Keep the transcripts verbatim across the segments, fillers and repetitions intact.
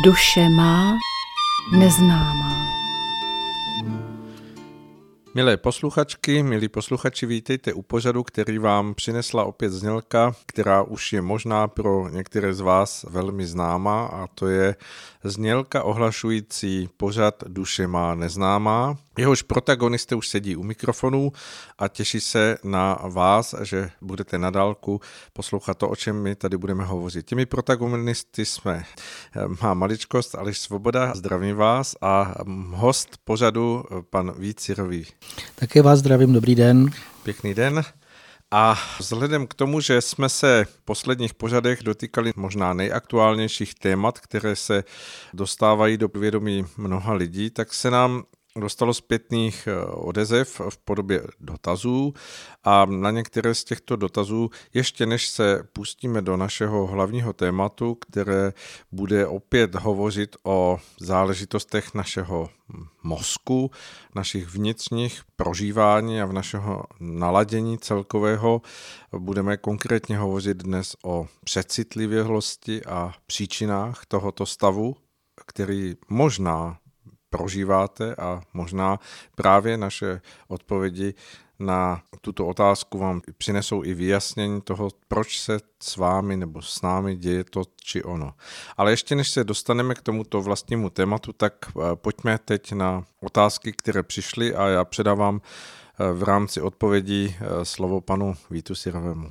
Duše má neznámá. Milé posluchačky, milí posluchači, vítejte u pořadu, který vám přinesla opět znělka, která už je možná pro některé z vás velmi známá, a to je znělka ohlašující pořad Duše má neznámá. Jehož protagonisté už sedí u mikrofonů a těší se na vás, že budete na dálku poslouchat to, o čem my tady budeme hovořit. Těmi protagonisty jsme má maličkost Aleš Svoboda, zdravím vás, a host pořadu pan Vít Syrový. Také vás zdravím, dobrý den. Pěkný den. A vzhledem k tomu, že jsme se v posledních pořadech dotýkali možná nejaktuálnějších témat, které se dostávají do vědomí mnoha lidí, tak se nám dostalo zpětných odezev v podobě dotazů a na některé z těchto dotazů, ještě než se pustíme do našeho hlavního tématu, které bude opět hovořit o záležitostech našeho mozku, našich vnitřních prožívání a v našeho naladění celkového, budeme konkrétně hovořit dnes o přecitlivělosti a příčinách tohoto stavu, který možná prožíváte, a možná právě naše odpovědi na tuto otázku vám přinesou i vyjasnění toho, proč se s vámi nebo s námi děje to či ono. Ale ještě než se dostaneme k tomuto vlastnímu tématu, tak pojďme teď na otázky, které přišly, a já předávám v rámci odpovědí slovo panu Vítu Syrovému.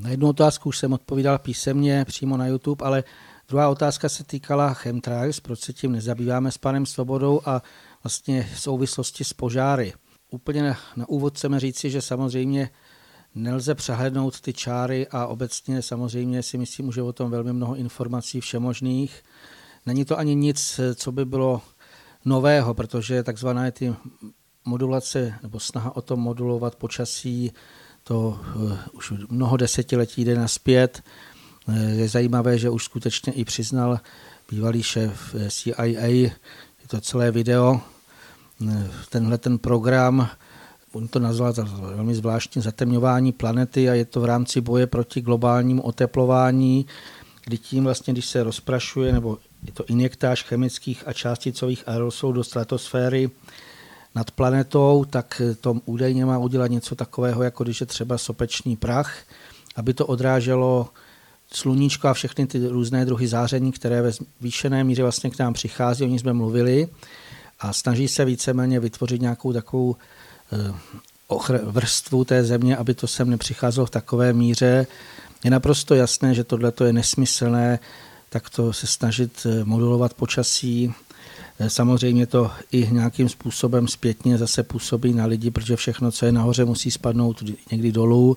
Na jednu otázku už jsem odpovídal písemně přímo na YouTube, ale druhá otázka se týkala chemtrails, proč se tím nezabýváme s panem Svobodou, a vlastně v souvislosti s požáry. Úplně na, na úvod chceme říci, že samozřejmě nelze přehlédnout ty čáry a obecně samozřejmě si myslím, že o tom velmi mnoho informací všemožných. Není to ani nic, co by bylo nového, protože takzvané ty modulace nebo snaha o tom modulovat počasí, to už mnoho desetiletí jde nazpět. Je zajímavé, že už skutečně i přiznal bývalý šéf C I A, je to celé video, tenhle ten program, on to nazval za velmi zvláštní zatemňování planety, a je to v rámci boje proti globálnímu oteplování, kdy tím vlastně, když se rozprašuje, nebo je to injektáž chemických a částicových aerosolů do stratosféry nad planetou, tak to údajně má udělat něco takového, jako když je třeba sopečný prach, aby to odráželo sluníčko a všechny ty různé druhy záření, které ve zvýšené míře vlastně k nám přichází, o ní jsme mluvili, a snaží se víceméně vytvořit nějakou takovou vrstvu té země, aby to sem nepřicházelo v takové míře. Je naprosto jasné, že tohle je nesmyslné, tak to se snažit modulovat počasí. Samozřejmě to i nějakým způsobem zpětně zase působí na lidi, protože všechno, co je nahoře, musí spadnout někdy dolů.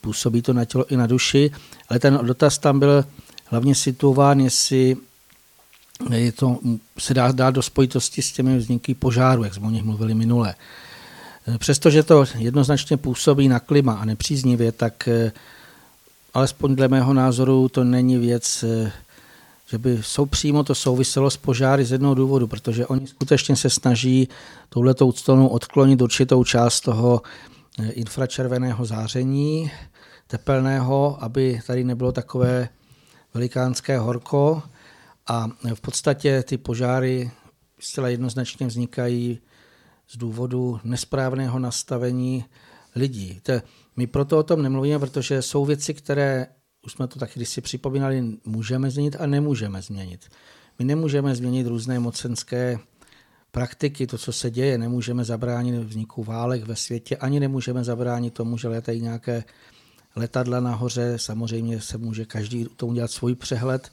Působí to na tělo i na duši, ale ten dotaz tam byl hlavně situován, jestli je to, se dá dát do spojitosti s těmi vzniky požáru, jak jsme o nich mluvili minule. Přestože to jednoznačně působí na klima a nepříznivě, tak alespoň dle mého názoru to není věc, že by jsou přímo to souviselo s požáry z jednoho důvodu, protože oni skutečně se snaží touhletou ctolnou odklonit určitou část toho infračerveného záření, tepelného, aby tady nebylo takové velikánské horko, a v podstatě ty požáry zcela jednoznačně vznikají z důvodu nesprávného nastavení lidí. My proto o tom nemluvíme, protože jsou věci, které, už jsme to taky když si připomínali, můžeme změnit a nemůžeme změnit. My nemůžeme změnit různé mocenské praktiky, to, co se děje, nemůžeme zabránit vzniku válek ve světě, ani nemůžeme zabránit tomu, že létají nějaké letadla nahoře. Samozřejmě se může každý tomu dělat svůj přehled,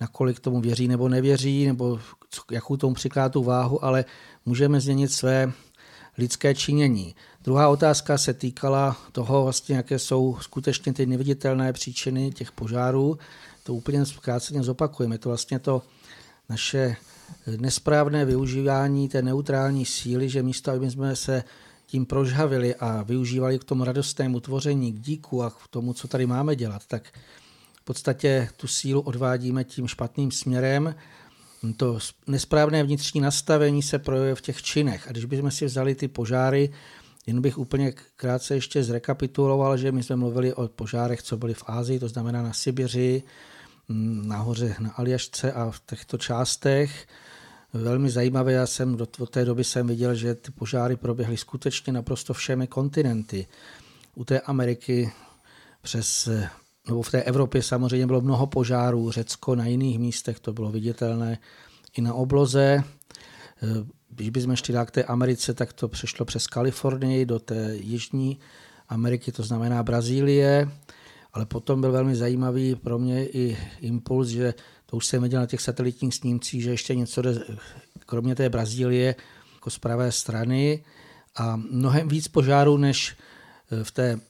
nakolik tomu věří nebo nevěří, nebo jakou tomu přikládá tu váhu, ale můžeme změnit své lidské činění. Druhá otázka se týkala toho, vlastně, jaké jsou skutečně ty neviditelné příčiny těch požárů. To úplně zkráceně zopakujeme. To vlastně to naše nesprávné využívání té neutrální síly, že místo, aby jsme se tím prožhavili a využívali k tomu radostnému tvoření, k díku a k tomu, co tady máme dělat, tak v podstatě tu sílu odvádíme tím špatným směrem. To nesprávné vnitřní nastavení se projevuje v těch činech. A když bychom si vzali ty požáry, jen bych úplně krátce ještě zrekapituloval, že my jsme mluvili o požárech, co byly v Asii, to znamená na Sibiři, nahoře na Aljašce a v těchto částech. Velmi zajímavé, já jsem do té doby jsem viděl, že ty požáry proběhly skutečně naprosto všemi kontinenty. U té Ameriky přes, nebo v té Evropě samozřejmě bylo mnoho požárů, Řecko na jiných místech, to bylo viditelné i na obloze. Když bychom šli dál k té Americe, tak to přešlo přes Kalifornii do té jižní Ameriky, to znamená Brazílie, ale potom byl velmi zajímavý pro mě i impuls, že to už jsem viděl na těch satelitních snímcích, že ještě něco jde, kromě té Brazílie, jako z pravé strany a mnohem víc požárů, než v té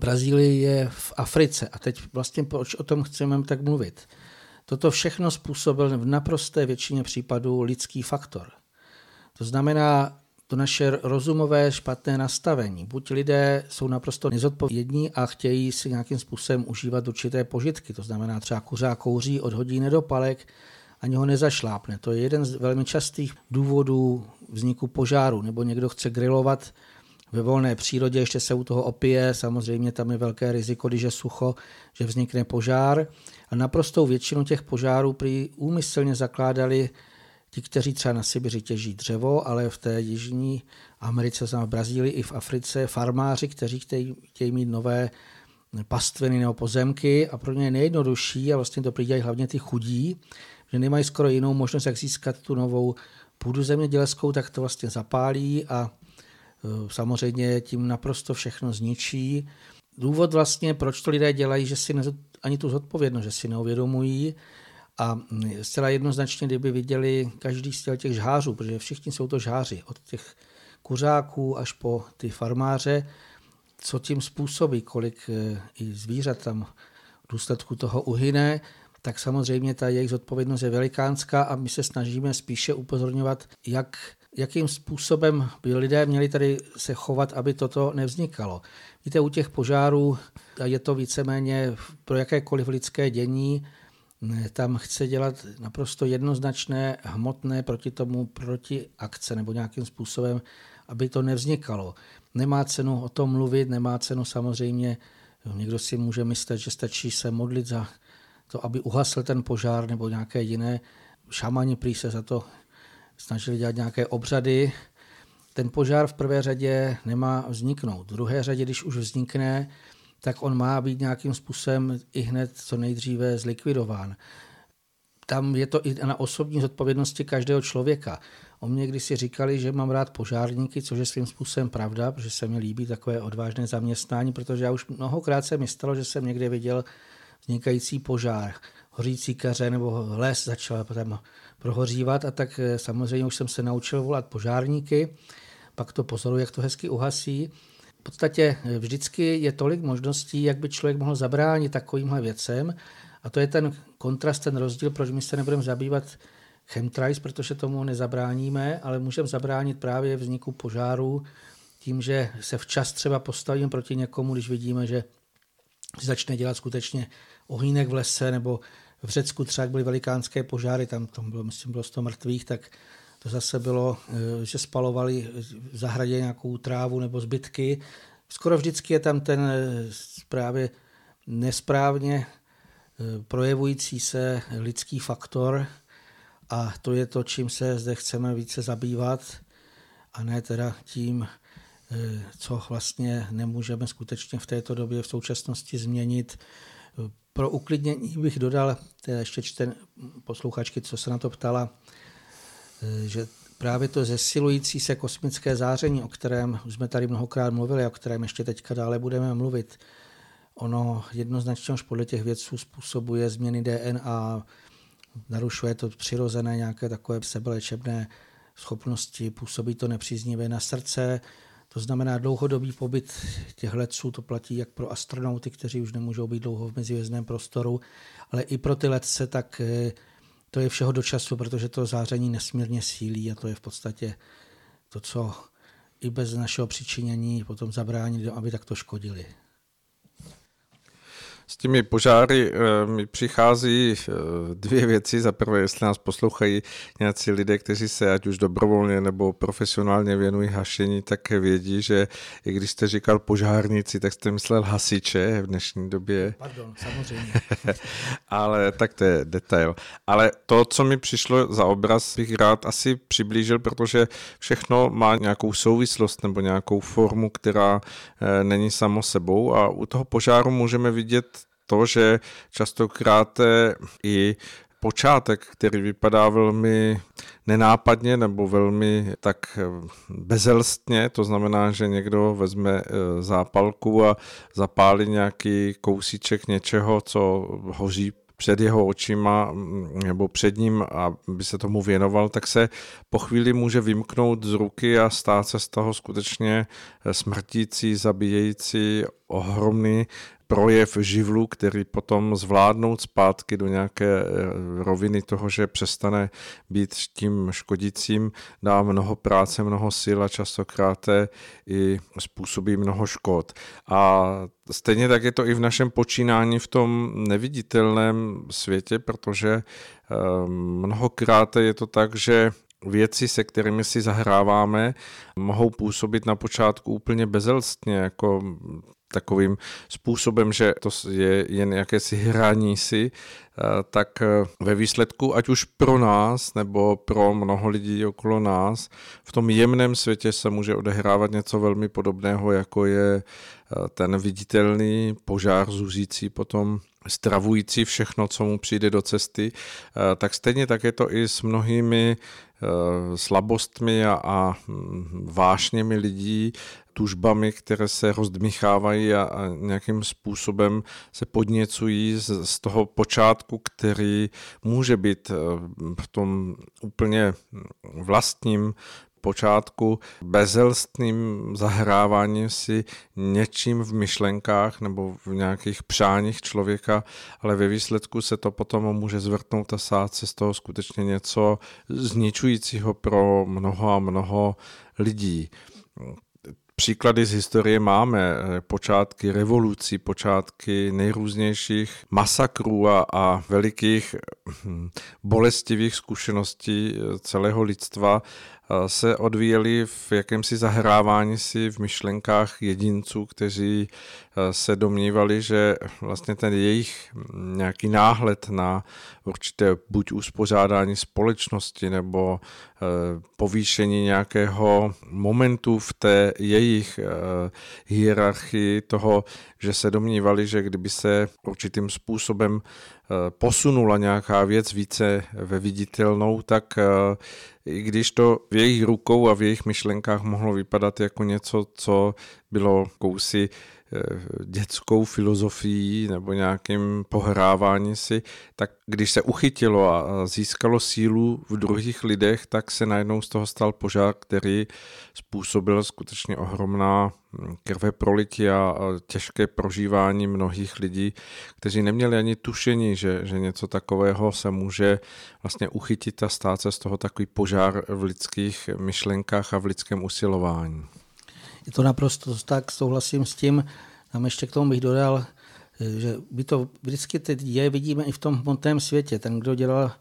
Brazílii je v Africe. A teď vlastně proč o tom chceme tak mluvit? Toto všechno způsobil v naprosté většině případů lidský faktor. To znamená to naše rozumové špatné nastavení. Buď lidé jsou naprosto nezodpovědní a chtějí si nějakým způsobem užívat určité požitky. To znamená třeba kuřák kouří, odhodí nedopalek, ani ho nezašlápne. To je jeden z velmi častých důvodů vzniku požáru. Nebo někdo chce grilovat ve volné přírodě, ještě se u toho opije. Samozřejmě tam je velké riziko, když je sucho, že vznikne požár. A naprostou většinu těch požárů prý úmyslně zakládali ti, kteří třeba na Sibiři těží dřevo, ale v té jižní Americe, v Brazílii i v Africe, farmáři, kteří chtějí, chtějí mít nové pastviny nebo pozemky a pro ně je nejjednodušší a vlastně to přidělají hlavně ty chudí, že nemají skoro jinou možnost, jak získat tu novou půdu zemědělskou, tak to vlastně zapálí a samozřejmě tím naprosto všechno zničí. Důvod vlastně, proč to lidé dělají, že si nezod, ani tu zodpovědnost, že si neuvědomují, a zcela jednoznačně, kdyby viděli každý z těch žhářů, protože všichni jsou to žháři, od těch kuřáků až po ty farmáře, co tím způsobí, kolik i zvířat tam v důsledku toho uhyne, tak samozřejmě ta jejich zodpovědnost je velikánská a my se snažíme spíše upozorňovat, jak, jakým způsobem by lidé měli tady se chovat, aby toto nevznikalo. Víte, u těch požárů je to víceméně pro jakékoliv lidské dění, tam chce dělat naprosto jednoznačné, hmotné proti tomu proti akce nebo nějakým způsobem, aby to nevznikalo. Nemá cenu o tom mluvit, nemá cenu samozřejmě, někdo si může myslet, že stačí se modlit za to, aby uhasl ten požár nebo nějaké jiné. Šamani prý se za to snažili dělat nějaké obřady. Ten požár v prvé řadě nemá vzniknout. V druhé řadě, když už vznikne, tak on má být nějakým způsobem i hned co nejdříve zlikvidován. Tam je to i na osobní zodpovědnosti každého člověka. O mě kdysi říkali, že mám rád požárníky, což je svým způsobem pravda, protože se mi líbí takové odvážné zaměstnání, protože já už mnohokrát se mi stalo, že jsem někde viděl vznikající požár, hořící keře nebo les začal potom prohořívat a tak samozřejmě už jsem se naučil volat požárníky, pak to pozoruji, jak to hezky uhasí. V podstatě vždycky je tolik možností, jak by člověk mohl zabránit takovýmhle věcem a to je ten kontrast, ten rozdíl, proč my se nebudeme zabývat chemtrails, protože tomu nezabráníme, ale můžeme zabránit právě vzniku požáru tím, že se včas třeba postavíme proti někomu, když vidíme, že začne dělat skutečně ohýnek v lese nebo v Řecku třeba byly velikánské požáry, tam tom bylo, myslím, bylo sto mrtvých, tak to zase bylo, že spalovali v zahradě nějakou trávu nebo zbytky. Skoro vždycky je tam ten právě nesprávně projevující se lidský faktor a to je to, čím se zde chceme více zabývat a ne teda tím, co vlastně nemůžeme skutečně v této době v současnosti změnit. Pro uklidnění bych dodal, teda ještě čten posluchačky, co se na to ptala, že právě to zesilující se kosmické záření, o kterém jsme tady mnohokrát mluvili, o kterém ještě teďka dále budeme mluvit, ono jednoznačně už podle těch vědců způsobuje změny D N A, narušuje to přirozené nějaké takové sebelečebné schopnosti, působí to nepříznivě na srdce, to znamená dlouhodobý pobyt těch letců, to platí jak pro astronauty, kteří už nemůžou být dlouho v mezihvězdném prostoru, ale i pro ty letce, tak to je všeho do času, protože to záření nesmírně sílí a to je v podstatě to, co i bez našeho přičinění potom zabrání, aby takto škodili. S těmi požáry mi přichází dvě věci. Za prvé, jestli nás poslouchají nějací lidé, kteří se ať už dobrovolně nebo profesionálně věnují hašení, tak vědí, že i když jste říkal požárníci, tak jste myslel hasiče v dnešní době. Pardon, samozřejmě. Ale tak to je detail. Ale to, co mi přišlo za obraz, bych rád asi přiblížil, protože všechno má nějakou souvislost nebo nějakou formu, která není samo sebou, a u toho požáru můžeme vidět to, že častokrát i počátek, který vypadá velmi nenápadně nebo velmi tak bezelstně, to znamená, že někdo vezme zápalku a zapálí nějaký kousíček něčeho, co hoří před jeho očima nebo před ním, aby se tomu věnoval, tak se po chvíli může vymknout z ruky a stát se z toho skutečně smrtící, zabíjející, ohromný projev živlu, který potom zvládnout zpátky do nějaké roviny toho, že přestane být tím škodícím, dá mnoho práce, mnoho sil a častokrát i způsobí mnoho škod. A stejně tak je to i v našem počínání v tom neviditelném světě, protože mnohokrát je to tak, že věci, se kterými si zahráváme, mohou působit na počátku úplně bezelstně, jako takovým způsobem, že to je jen jakési hraní si, tak ve výsledku, ať už pro nás nebo pro mnoho lidí okolo nás, v tom jemném světě se může odehrávat něco velmi podobného, jako je ten viditelný požár zuřící potom, stravující všechno, co mu přijde do cesty, tak stejně tak je to i s mnohými slabostmi a, a vášněmi lidí, tužbami, které se rozdmíchávají a, a nějakým způsobem se podněcují z, z toho počátku, který může být v tom úplně vlastním počátku bezelstným zahráváním si něčím v myšlenkách nebo v nějakých přáních člověka, ale ve výsledku se to potom může zvrtnout a sát se z toho skutečně něco zničujícího pro mnoho a mnoho lidí. Příklady z historie máme, počátky revolucí, počátky nejrůznějších masakrů a, a velikých bolestivých zkušeností celého lidstva se odvíjely v jakémsi zahrávání si v myšlenkách jedinců, kteří se domnívali, že vlastně ten jejich nějaký náhled na určité buď uspořádání společnosti nebo povýšení nějakého momentu v té jejich hierarchii toho, že se domnívali, že kdyby se určitým způsobem posunula nějaká věc více ve viditelnou, tak i když to v jejich rukou a v jejich myšlenkách mohlo vypadat jako něco, co bylo kousi dětskou filozofií nebo nějakým pohrávání si, tak když se uchytilo a získalo sílu v druhých lidech, tak se najednou z toho stal požár, který způsobil skutečně ohromná krveprolití a těžké prožívání mnohých lidí, kteří neměli ani tušení, že, že něco takového se může vlastně uchytit a stát se z toho takový požár v lidských myšlenkách a v lidském usilování. Je to naprosto tak, souhlasím s tím. Tam ještě k tomu bych dodal, že by to vždycky teď je, vidíme i v tom hmotném světě. Ten, kdo dělal,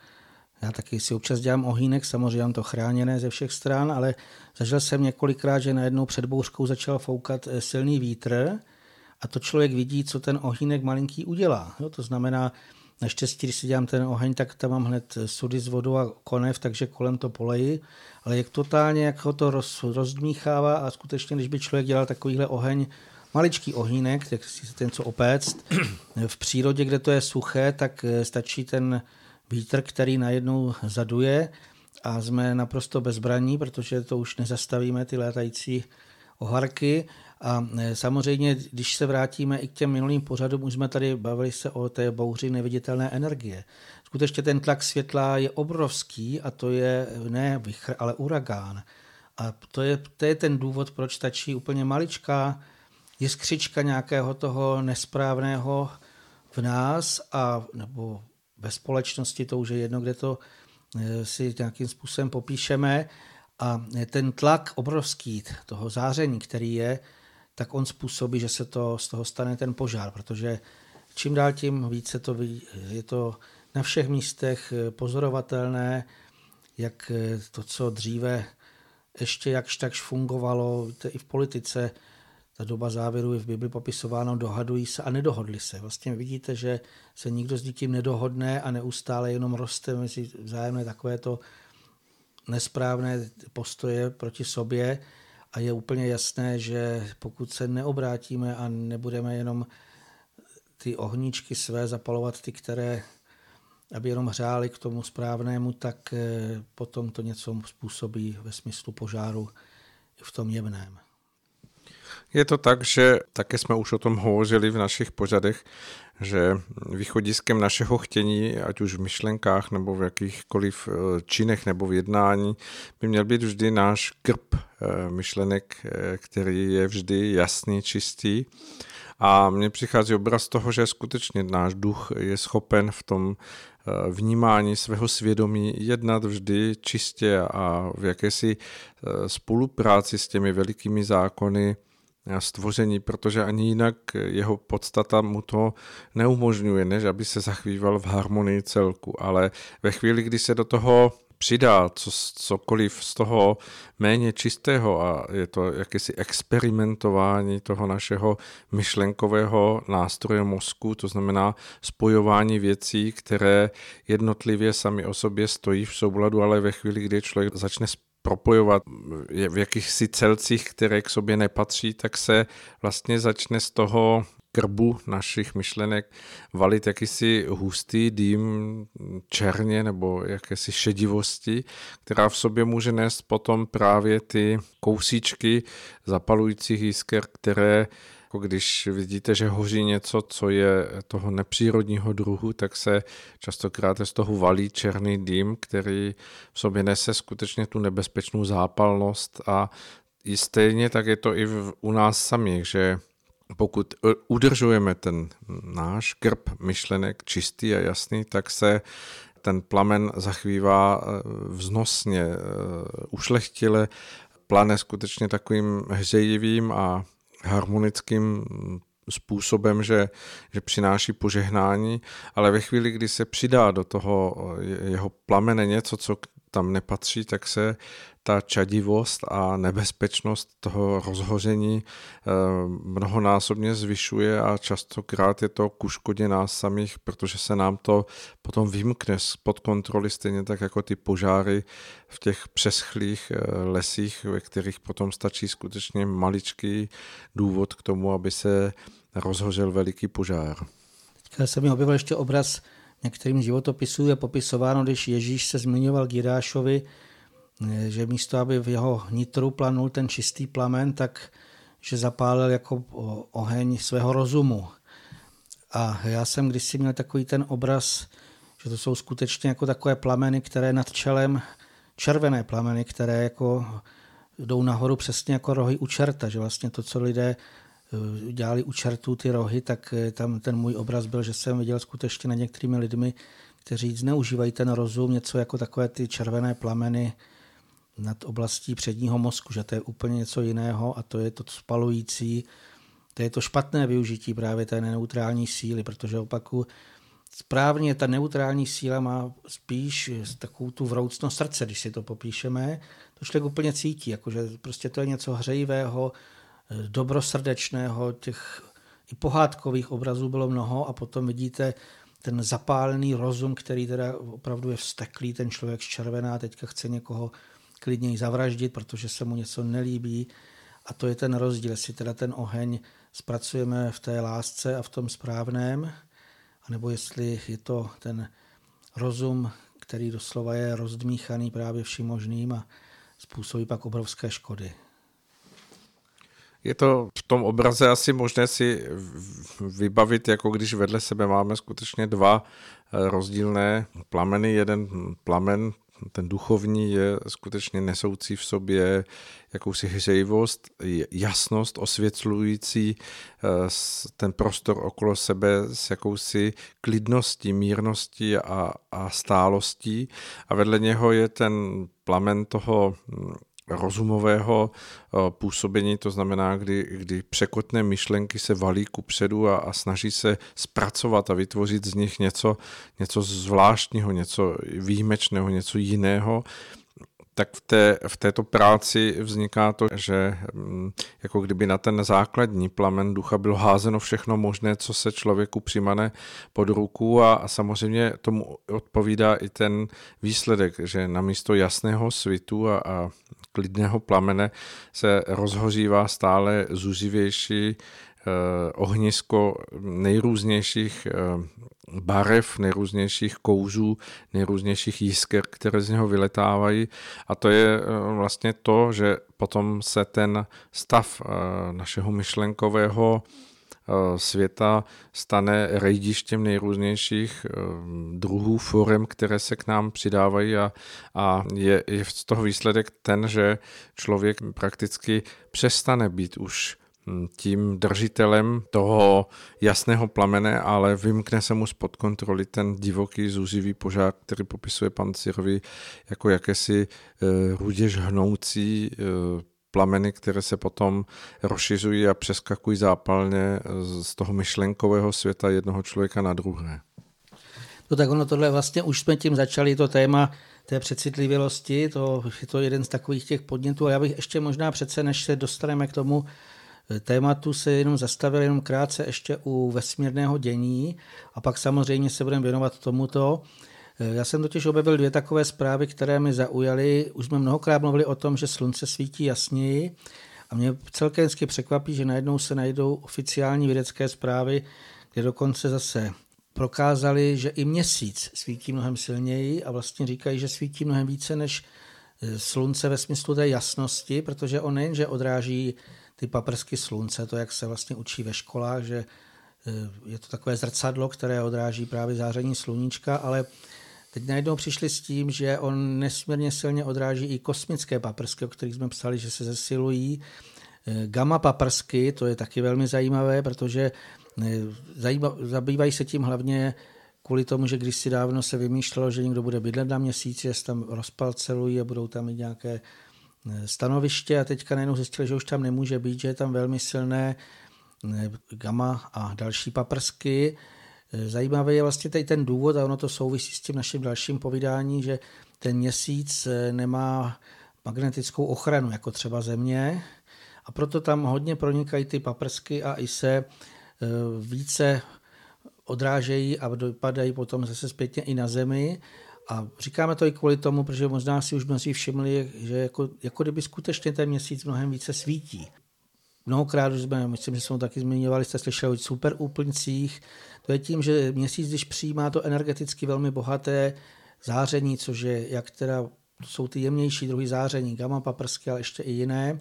já taky si občas dělám ohýnek, samozřejmě mám to chráněné ze všech stran, ale zažil jsem několikrát, že najednou před bouřkou začal foukat silný vítr a to člověk vidí, co ten ohýnek malinký udělá. Jo, to znamená, naštěstí, když si dělám ten oheň, tak tam mám hned sudy s vodou a konev, takže kolem to poleji, ale jak totálně, jak ho to roz, rozdmíchává a skutečně, když by člověk dělal takovýhle oheň, maličký ohýnek, tak si se ten co opéct, v přírodě, kde to je suché, tak stačí ten vítr, který najednou zaduje a jsme naprosto bezbranní, protože to už nezastavíme, ty létající oharky. A samozřejmě, když se vrátíme i k těm minulým pořadům, už jsme tady bavili se o té bouři neviditelné energie. Skutečně ten tlak světla je obrovský a to je ne vichr, ale uragán. A to je, to je ten důvod, proč stačí úplně maličká jiskřička nějakého toho nesprávného v nás a nebo ve společnosti, to už je jedno, kde to si nějakým způsobem popíšeme. A ten tlak obrovský toho záření, který je, tak on způsobí, že se to, z toho stane ten požár, protože čím dál tím více to vidí, je to na všech místech pozorovatelné, jak to, co dříve ještě jakž takž fungovalo, to i v politice, ta doba závěru je v Bibli popisováno, dohadují se a nedohodli se. Vlastně vidíte, že se nikdo s nikým nedohodne a neustále jenom roste mezi vzájemné takovéto nesprávné postoje proti sobě a je úplně jasné, že pokud se neobrátíme a nebudeme jenom ty ohníčky své zapalovat, ty, které aby jenom hřáli k tomu správnému, tak potom to něco způsobí ve smyslu požáru v tom jemném. Je to tak, že také jsme už o tom hovořili v našich pořadech, že východiskem našeho chtění, ať už v myšlenkách nebo v jakýchkoliv činech nebo v jednání, by měl být vždy náš krb myšlenek, který je vždy jasný, čistý. A mně přichází obraz toho, že skutečně náš duch je schopen v tom vnímání svého svědomí jednat vždy čistě a v jakési spolupráci s těmi velikými zákony a stvoření, protože ani jinak jeho podstata mu to neumožňuje, než aby se zachvíval v harmonii celku. Ale ve chvíli, kdy se do toho přidá co, cokoliv z toho méně čistého a je to jakési experimentování toho našeho myšlenkového nástroje mozku, to znamená spojování věcí, které jednotlivě sami o sobě stojí v souladu, ale ve chvíli, kdy člověk začne propojovat v jakýchsi celcích, které k sobě nepatří, tak se vlastně začne z toho krbu našich myšlenek valit jakýsi hustý dým černě nebo jakési šedivosti, která v sobě může nést potom právě ty kousíčky zapalujících jisker, které, jako když vidíte, že hoří něco, co je toho nepřírodního druhu, tak se častokrát z toho valí černý dým, který v sobě nese skutečně tu nebezpečnou zápalnost a i stejně tak je to i v, u nás samých, že pokud udržujeme ten náš krb myšlenek čistý a jasný, tak se ten plamen zachvívá vznosně, ušlechtile, plane skutečně takovým hřejivým a harmonickým způsobem, že, že přináší požehnání, ale ve chvíli, kdy se přidá do toho jeho plamene něco, co tam nepatří, tak se ta čadivost a nebezpečnost toho rozhoření mnohonásobně zvyšuje a častokrát je to ku škodě nás samých, protože se nám to potom vymkne spod kontroly, stejně tak jako ty požáry v těch přeschlých lesích, ve kterých potom stačí skutečně maličký důvod k tomu, aby se rozhořel veliký požár. Teďka se mi objevil ještě obraz, některým životopisů je popisováno, když Ježíš se zmiňoval k Jidášovi, že místo, aby v jeho nitru planul ten čistý plamen, tak že zapálil jako oheň svého rozumu. A já jsem kdysi měl takový ten obraz, že to jsou skutečně jako takové plameny, které nad čelem, červené plameny, které jako jdou nahoru přesně jako rohy u čerta, že vlastně to, co lidé dělali u čertů ty rohy, tak tam ten můj obraz byl, že jsem viděl skutečně na některými lidmi, kteří zneužívají ten rozum, něco jako takové ty červené plameny nad oblastí předního mozku, že to je úplně něco jiného a to je to spalující, to je to špatné využití právě té neutrální síly, protože opaku správně ta neutrální síla má spíš takovou tu vroucnost srdce, když si to popíšeme, to člověk úplně cítí, jakože prostě to je něco hřejivého, dobrosrdečného, těch i pohádkových obrazů bylo mnoho a potom vidíte ten zapálený rozum, který teda opravdu je vzteklý, ten člověk zčervená, teďka chce někoho klidněji zavraždit, protože se mu něco nelíbí a to je ten rozdíl, jestli teda ten oheň zpracujeme v té lásce a v tom správném, anebo jestli je to ten rozum, který doslova je rozdmíchaný právě vším možným a způsobí pak obrovské škody. Je to v tom obraze asi možné si vybavit, jako když vedle sebe máme skutečně dva rozdílné plameny. Jeden plamen, ten duchovní, je skutečně nesoucí v sobě jakousi hřejivost, jasnost, osvětlující ten prostor okolo sebe s jakousi klidností, mírností a, a stálostí. A vedle něho je ten plamen toho rozumového působení, to znamená, kdy, kdy překotné myšlenky se valí kupředu a, a snaží se zpracovat a vytvořit z nich něco, něco zvláštního, něco výjimečného, něco jiného, tak v, té, v této práci vzniká to, že jako kdyby na ten základní plamen ducha bylo házeno všechno možné, co se člověku přimane pod ruku a, a samozřejmě tomu odpovídá i ten výsledek, že namísto jasného svitu a, a klidného plamene se rozhořívá stále zuživější ohnisko nejrůznějších barev, nejrůznějších kouzů, nejrůznějších jisker, které z něho vyletávají. A to je vlastně to, že potom se ten stav našeho myšlenkového světa stane rejdištěm nejrůznějších druhů forem, které se k nám přidávají a, a je, je z toho výsledek ten, že člověk prakticky přestane být už tím držitelem toho jasného plamene, ale vymkne se mu spod kontroly ten divoký, zuřivý požár, který popisuje pan Syrový jako jakési e, ruděž hnoucí e, plameny, které se potom rozšiřují a přeskakují zápalně z toho myšlenkového světa jednoho člověka na druhé. No tak ono tohle vlastně, už jsme tím začali to téma té přecitlivělosti, to je to jeden z takových těch podnětů, ale já bych ještě možná přece, než se dostaneme k tomu tématu, se jenom zastavil jenom krátce ještě u vesmírného dění a pak samozřejmě se budeme věnovat tomuto. Já jsem totiž objevil dvě takové zprávy, které mi zaujaly. Už jsme mnohokrát mluvili o tom, že slunce svítí jasněji a mě celkem hezky překvapí, že najednou se najdou oficiální vědecké zprávy, kde dokonce zase prokázali, že i měsíc svítí mnohem silněji a vlastně říkají, že svítí mnohem více než slunce ve smyslu té jasnosti, protože on nejenže odráží ty paprsky slunce, to, jak se vlastně učí ve školách, že je to takové zrcadlo, které odráží právě záření sluníčka, ale teď najednou přišli s tím, že on nesmírně silně odráží i kosmické paprsky, o kterých jsme psali, že se zesilují. Gamma paprsky, to je taky velmi zajímavé, protože zajímav, zabývají se tím hlavně kvůli tomu, že když si dávno se vymýšlelo, že někdo bude bydlet na měsíci, že se tam rozparcelují a budou tam i nějaké stanoviště a teďka najednou zjistili, že už tam nemůže být, že je tam velmi silné gamma a další paprsky. Zajímavý je vlastně tady ten důvod a ono to souvisí s tím naším dalším povídáním, že ten měsíc nemá magnetickou ochranu, jako třeba Země, a proto tam hodně pronikají ty paprsky a i se více odrážejí a dopadají potom zase zpětně i na Zemi. A říkáme to i kvůli tomu, protože možná si už mnozí všimli, že jako, jako kdyby skutečně ten měsíc mnohem více svítí. Mnohokrát už jsme, myslím, že jsme to taky zmiňovali, jste slyšeli o superúplňcích. To je tím, že měsíc, když přijímá to energeticky velmi bohaté záření, což je, jak teda jsou ty jemnější druhy záření, gamma paprsky, ale ještě i jiné,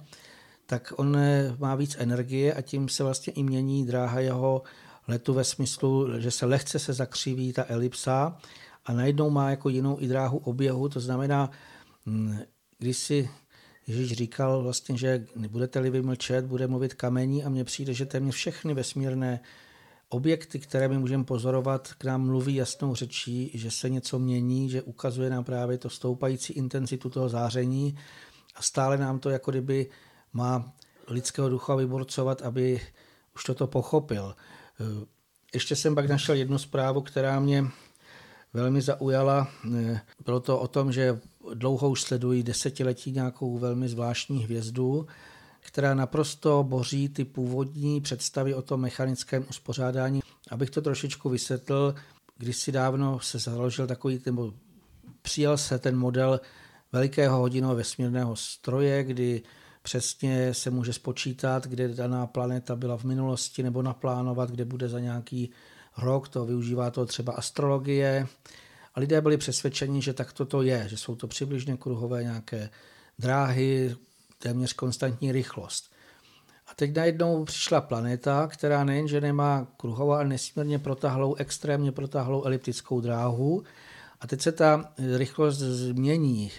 tak on má víc energie a tím se vlastně i mění dráha jeho letu ve smyslu, že se lehce se zakřiví ta elipsa, a najednou má jako jinou i dráhu oběhu, to znamená, když si Ježíš říkal vlastně, že nebudete-li vy mlčet, bude mluvit kamení a mně přijde, že téměř všechny vesmírné objekty, které my můžeme pozorovat, k nám mluví jasnou řečí, že se něco mění, že ukazuje nám právě to stoupající intenzitu toho záření a stále nám to jako kdyby má lidského ducha vyborcovat, aby už toto pochopil. Ještě jsem pak našel jednu zprávu, která mě velmi zaujala, bylo to o tom, že dlouho už sledují desetiletí nějakou velmi zvláštní hvězdu, která naprosto boří ty původní představy o tom mechanickém uspořádání. Abych to trošičku vysvětlil, když si dávno se založil takový, nebo přijal se ten model velikého hodinového vesmírného stroje, kdy přesně se může spočítat, kde daná planeta byla v minulosti, nebo naplánovat, kde bude za nějaký rok, to využívá to třeba astrologie a lidé byli přesvědčeni, že tak toto je, že jsou to přibližně kruhové nějaké dráhy, téměř konstantní rychlost. A teď najednou přišla planeta, která nejenže nemá kruhovou, ale nesmírně protáhlou, extrémně protáhlou eliptickou dráhu a teď se ta rychlost změní.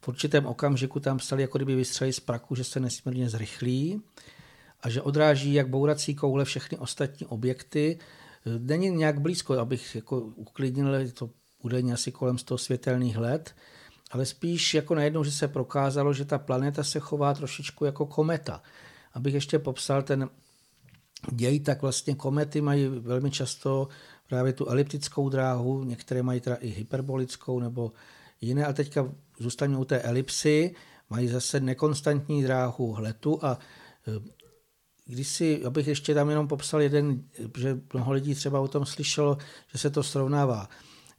V určitém okamžiku tam psali, jako kdyby vystřelili z praku, že se nesmírně zrychlí a že odráží jak bourací koule všechny ostatní objekty. Není nějak blízko, abych jako uklidnil, to údajně asi kolem sto světelných let, ale spíš jako najednou, že se prokázalo, že ta planeta se chová trošičku jako kometa. Abych ještě popsal ten děj, tak vlastně komety mají velmi často právě tu eliptickou dráhu, některé mají teda i hyperbolickou nebo jiné, ale teďka zůstaňme u té elipsy, mají zase nekonstantní dráhu letu a když si, abych ještě tam jenom popsal jeden, že mnoho lidí třeba o tom slyšelo, že se to srovnává.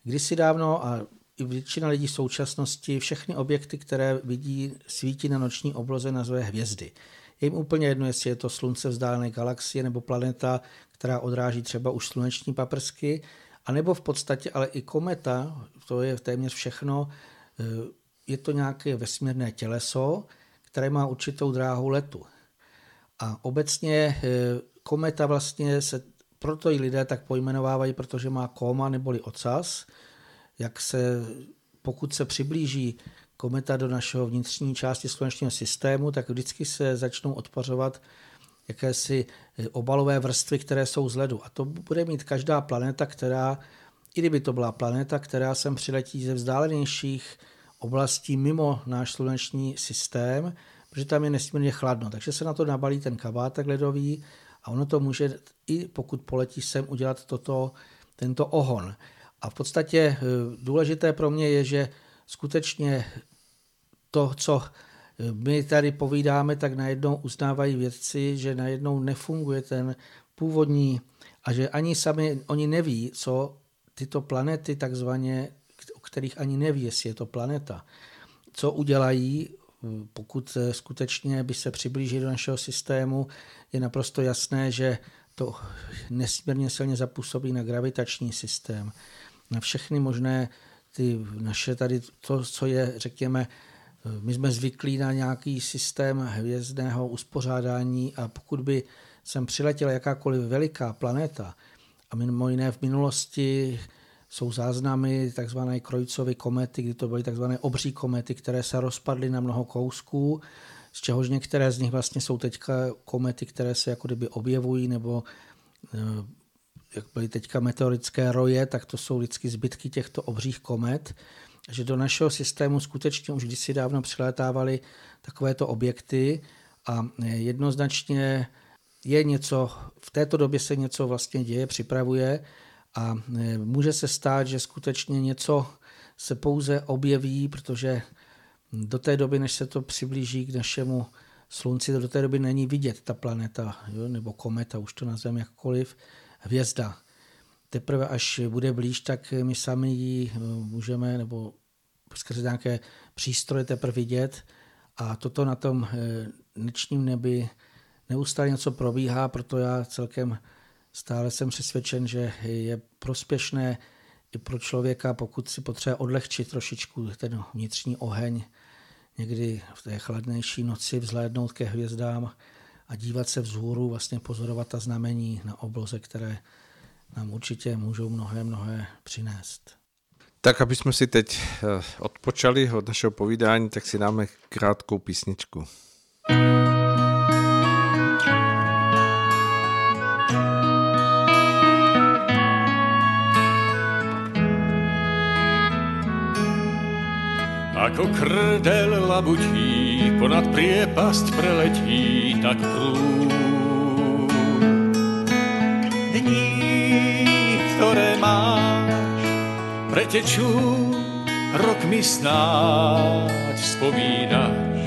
Když si dávno a i většina lidí v současnosti všechny objekty, které vidí, svítí na noční obloze na své hvězdy. Je jim úplně jedno, jestli je to slunce vzdálené galaxie nebo planeta, která odráží třeba už sluneční paprsky, anebo v podstatě ale i kometa, to je téměř všechno, je to nějaké vesmírné těleso, které má určitou dráhu letu. A obecně kometa vlastně se, proto ji lidé tak pojmenovávají, protože má koma neboli ocas, jak se, pokud se přiblíží kometa do našeho vnitřní části slunečního systému, tak vždycky se začnou odpařovat jakési obalové vrstvy, které jsou z ledu. A to bude mít každá planeta, která, i kdyby to byla planeta, která sem přiletí ze vzdálenějších oblastí mimo náš sluneční systém, protože tam je nesmírně chladno. Takže se na to nabalí ten kabátek ledový a ono to může, i pokud poletí sem, udělat toto, tento ohon. A v podstatě důležité pro mě je, že skutečně to, co my tady povídáme, tak najednou uznávají vědci, že najednou nefunguje ten původní a že ani sami oni neví, co tyto planety takzvaně, o kterých ani neví, jestli je to planeta, co udělají, pokud skutečně by se přiblížili do našeho systému, je naprosto jasné, že to nesmírně silně zapůsobí na gravitační systém, na všechny možné ty naše tady, to, co je, řekněme, my jsme zvyklí na nějaký systém hvězdného uspořádání a pokud by sem přiletěla jakákoliv veliká planeta, a mimo jiné v minulosti jsou záznamy tzv. Kreutzovy komety, kdy to byly tzv. Obří komety, které se rozpadly na mnoho kousků, z čehož některé z nich vlastně jsou teďka komety, které se jako kdyby objevují, nebo jak byly teďka meteorické roje, tak to jsou vždycky zbytky těchto obřích komet, že do našeho systému skutečně už kdysi dávno přilétávaly takovéto objekty a jednoznačně je něco, v této době se něco vlastně děje, připravuje a může se stát, že skutečně něco se pouze objeví, protože do té doby, než se to přiblíží k našemu slunci, do té doby není vidět ta planeta, jo, nebo kometa, už to nazveme jakkoliv, hvězda. Teprve až bude blíž, tak my sami ji můžeme, nebo skrze nějaké přístroje teprve vidět a toto na tom nočním nebi neustále něco probíhá, proto já celkem stále jsem přesvědčen, že je prospěšné i pro člověka, pokud si potřebuje odlehčit trošičku ten vnitřní oheň, někdy v té chladnější noci vzhlédnout ke hvězdám a dívat se vzhůru, vlastně pozorovat ta znamení na obloze, které nám určitě můžou mnohé, mnohé přinést. Tak, aby jsme si teď odpočali od našeho povídání, tak si dáme krátkou písničku. Ako krdel labutí, ponad priepasť preletí, tak prúd. Dní, ktoré máš, pretečú, rokmi snáď spomínaš.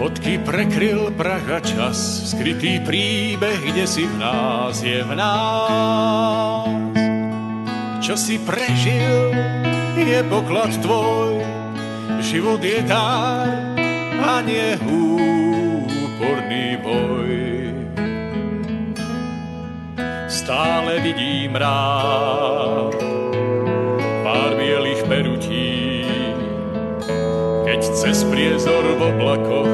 Fotky prekryl prach a čas, skrytý príbeh, kde si v nás je v nás. Čo si prežil, je poklad tvoj, život je dar a nie úporný boj. Stále vidím rád pár bielých perutí, keď cez priezor v oblakoch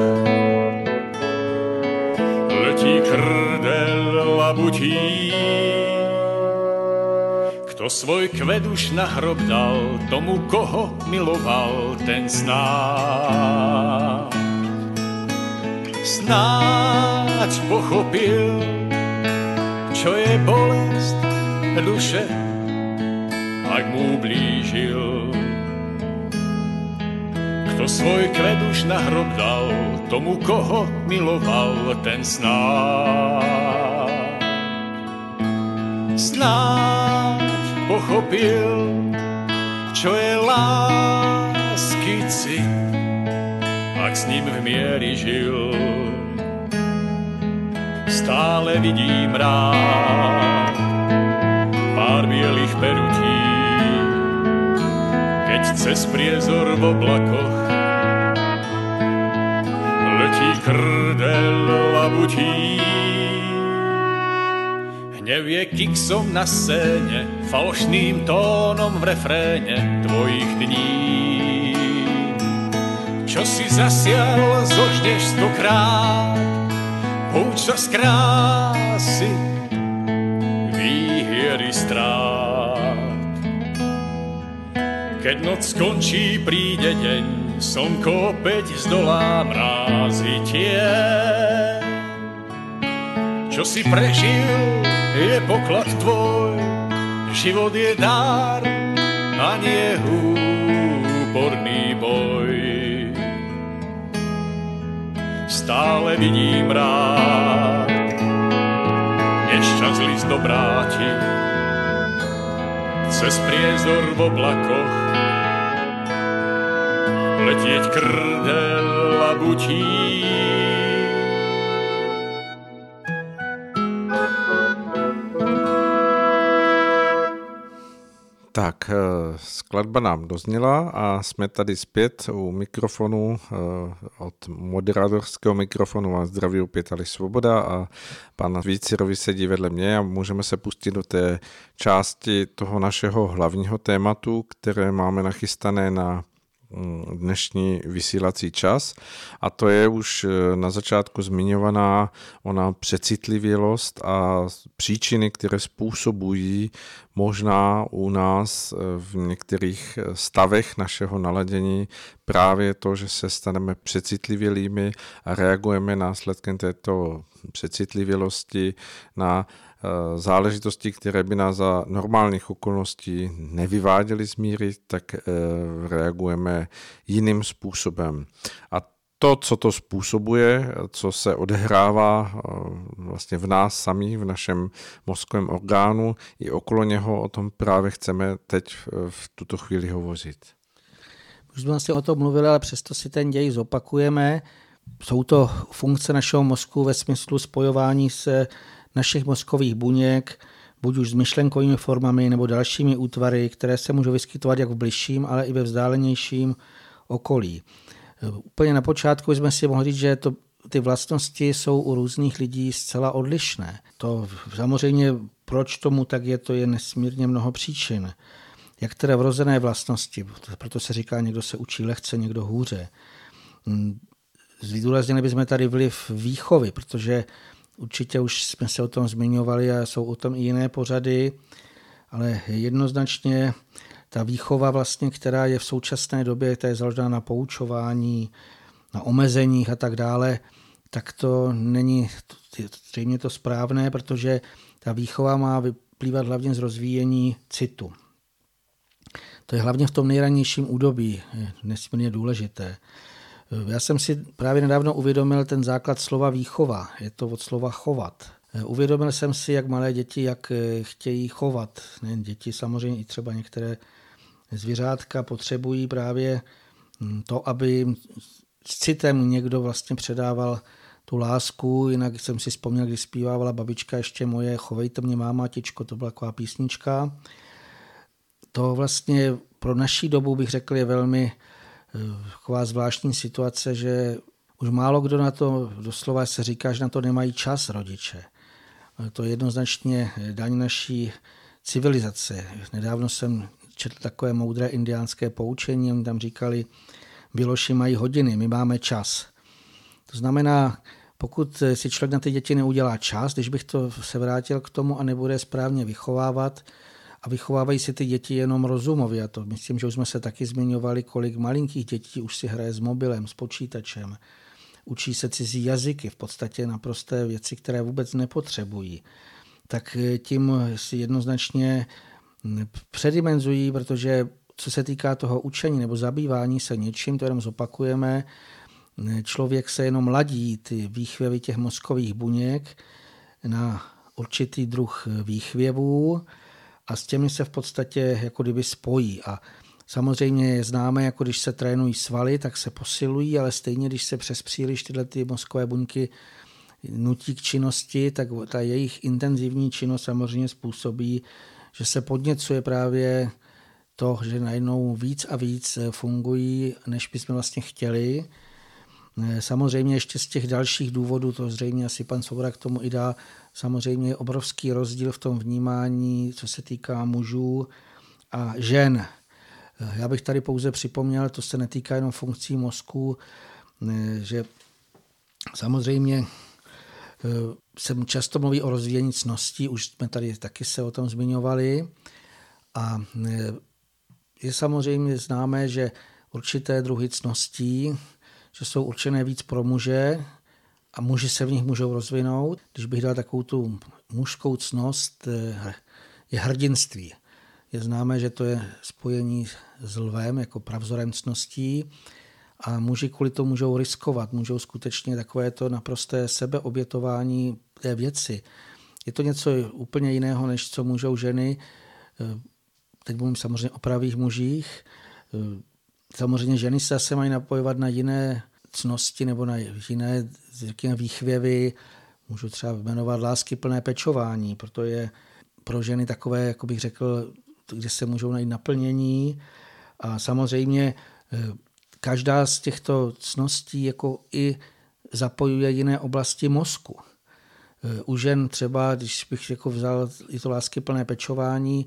letí krdel labutí. Kto svoj kvet už na hrob dal, tomu, koho miloval, ten snáď. Snáď pochopil, čo je bolest duše ať mu blížil. Kto svoj kvet už na hrob dal, tomu, koho miloval, ten snad. Snad pochopil, čo je lásky cit, ak s ním v miery žil. Stále vidím rád pár bielých perutí, keď cez priezor v oblakoch letí krdel labutí. Hnev je kiksom na scéne, falošným tónom v refréne tvojich dní. Čo si zasial, zožneš stokrát, pouč sa z krásy, výhiery strát. Keď noc skončí, príde deň, slnko opäť zdolá mrázy tieň. Čo si prežil, je poklad tvoj, život je dar a nie úporný boj. Stále vidím rád nešťastný list do bráti, cez priezor v oblakoch letieť krdel labutí. Tak, skladba nám dozněla a jsme tady zpět u mikrofonu, od moderátorského mikrofonu vás zdraví opět Aleš Svoboda a pan Vícirový sedí vedle mě a můžeme se pustit do té části toho našeho hlavního tématu, které máme nachystané na dnešní vysílací čas, a to je už na začátku zmiňovaná ona přecitlivělost a příčiny, které způsobují možná u nás v některých stavech našeho naladění právě to, že se staneme přecitlivělými a reagujeme následkem této přecitlivělosti na záležitosti, které by nás za normálních okolností nevyváděly z míry, tak reagujeme jiným způsobem. A to, co to způsobuje, co se odehrává vlastně v nás samých, v našem mozkovém orgánu, i okolo něho, o tom právě chceme teď v tuto chvíli hovořit. Už jsme si o tom mluvili, ale přesto si ten děj zopakujeme. Jsou to funkce našeho mozku ve smyslu spojování se našich mozkových buněk, buď už s myšlenkovými formami nebo dalšími útvary, které se můžou vyskytovat jak v bližším, ale i ve vzdálenějším okolí. Úplně na počátku jsme si mohli říct, že to, ty vlastnosti jsou u různých lidí zcela odlišné. To samozřejmě, proč tomu tak je, to je nesmírně mnoho příčin. Jak teda vrozené vlastnosti, proto se říká, někdo se učí lehce, někdo hůře. Zdůraznili bychom tady vliv výchovy, protože určitě už jsme se o tom zmiňovali a jsou o tom i jiné pořady, ale jednoznačně ta výchova, vlastně, která je v současné době, ta je založena na poučování, na omezeních a tak dále, tak to není zřejmě to správné, protože ta výchova má vyplývat hlavně z rozvíjení citu. To je hlavně v tom nejranějším údobí nesmírně důležité. Já jsem si právě nedávno uvědomil ten základ slova výchova, je to od slova chovat. Uvědomil jsem si, jak malé děti, jak chtějí chovat. Nejen děti, samozřejmě i třeba některé zvířátka potřebují právě to, aby s citem někdo vlastně předával tu lásku. Jinak jsem si vzpomněl, když zpívávala babička ještě moje Chovejte mě máma, tičko, to byla taková písnička. To vlastně pro naší dobu, bych řekl, je velmi taková zvláštní situace, že už málo kdo na to, doslova se říká, že na to nemají čas rodiče. To je jednoznačně daň naší civilizace. Nedávno jsem četl takové moudré indiánské poučení, oni tam říkali, Běloši mají hodiny, my máme čas. To znamená, pokud si člověk na ty děti neudělá čas, když bych to se vrátil k tomu a nebude správně vychovávat, a vychovávají si ty děti jenom rozumově. A to myslím, že už jsme se taky zmiňovali, kolik malinkých dětí už si hraje s mobilem, s počítačem. Učí se cizí jazyky, v podstatě naprosté věci, které vůbec nepotřebují. Tak tím si jednoznačně předimenzují, protože co se týká toho učení nebo zabývání se něčím, to jenom zopakujeme, člověk se jenom ladí ty výchvěvy těch mozkových buněk na určitý druh výchvěvů a s těmi se v podstatě jako kdyby spojí. A samozřejmě je známe, jako když se trénují svaly, tak se posilují, ale stejně, když se přes příliš tyhle ty mozkové buňky nutí k činnosti, tak ta jejich intenzivní činnost samozřejmě způsobí, že se podněcuje právě to, že najednou víc a víc fungují, než bychom vlastně chtěli. Samozřejmě ještě z těch dalších důvodů, to zřejmě asi pan Svoboda k tomu i dá, samozřejmě je obrovský rozdíl v tom vnímání, co se týká mužů a žen. Já bych tady pouze připomněl, to se netýká jenom funkcí mozku, že samozřejmě se často mluví o rozvíjení cností, už jsme tady taky se o tom zmiňovali a je samozřejmě známé, že určité druhy cností, že jsou určené víc pro muže a muži se v nich můžou rozvinout. Když bych dal takovou tu mužskou cnost, je hrdinství. Je známé, že to je spojení s lvem, jako pravzorem cností a muži kvůli tomu můžou riskovat, můžou skutečně takové to naprosté sebeobětování té věci. Je to něco úplně jiného, než co můžou ženy, teď mluvím samozřejmě o pravých mužích. Samozřejmě ženy se zase mají napojovat na jiné cnosti nebo na jiné výchvěvy, můžu třeba jmenovat láskyplné pečování, proto je pro ženy takové, jak bych řekl, kde se můžou najít naplnění a samozřejmě každá z těchto cností jako i zapojuje jiné oblasti mozku. U žen třeba, když bych jako vzal i to láskyplné pečování,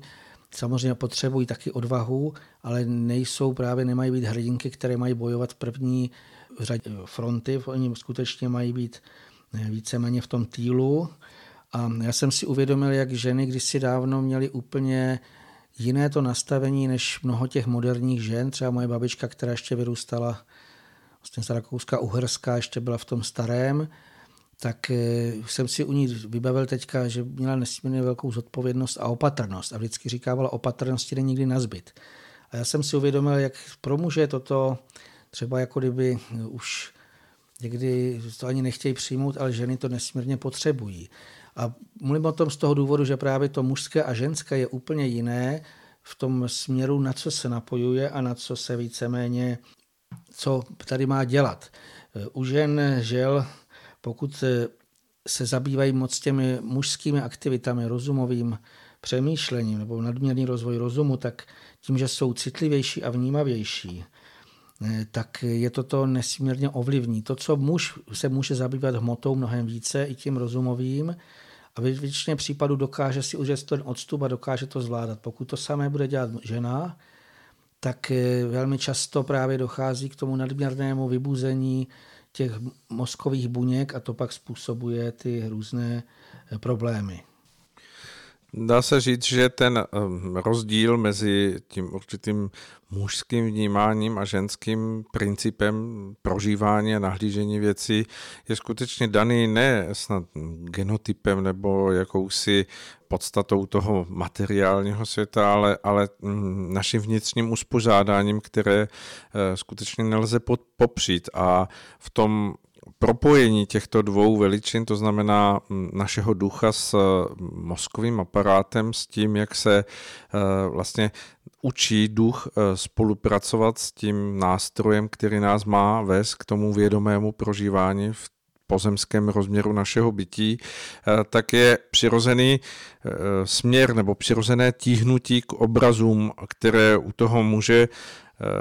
samozřejmě potřebují taky odvahu, ale nejsou právě, nemají být hrdinky, které mají bojovat v první řadě fronty, oni skutečně mají být víceméně v tom týlu. A já jsem si uvědomil, jak ženy kdysi dávno měly úplně jiné to nastavení než mnoho těch moderních žen. Třeba moje babička, která ještě vyrůstala vlastně z Rakouska, Uherska, ještě byla v tom starém, tak jsem si u ní vybavil teďka, že měla nesmírně velkou zodpovědnost a opatrnost. A vždycky říkávala, opatrnosti jde nikdy nazbyt. A já jsem si uvědomil, jak pro muže toto třeba jako kdyby už někdy to ani nechtějí přijmout, ale ženy to nesmírně potřebují. A mluvím o tom z toho důvodu, že právě to mužské a ženské je úplně jiné v tom směru, na co se napojuje a na co se víceméně, co tady má dělat. U žen žel, pokud se zabývají moc těmi mužskými aktivitami, rozumovým přemýšlením nebo nadměrný rozvoj rozumu, tak tím, že jsou citlivější a vnímavější, tak je toto nesmírně ovlivní. To, co muž se může zabývat hmotou mnohem více, i tím rozumovým, a ve většině případů dokáže si udělat ten odstup a dokáže to zvládat. Pokud to samé bude dělat žena, tak velmi často právě dochází k tomu nadměrnému vybuzení těch mozkových buněk a to pak způsobuje ty různé problémy. Dá se říct, že ten rozdíl mezi tím určitým mužským vnímáním a ženským principem prožívání a nahlížení věcí je skutečně daný ne snad genotypem nebo jakousi podstatou toho materiálního světa, ale, ale naším vnitřním uspořádáním, které skutečně nelze popřít a v tom propojení těchto dvou veličin, to znamená našeho ducha s mozkovým aparátem, s tím, jak se vlastně učí duch spolupracovat s tím nástrojem, který nás má vést k tomu vědomému prožívání v pozemském rozměru našeho bytí, tak je přirozený směr nebo přirozené tíhnutí k obrazům, které u toho muže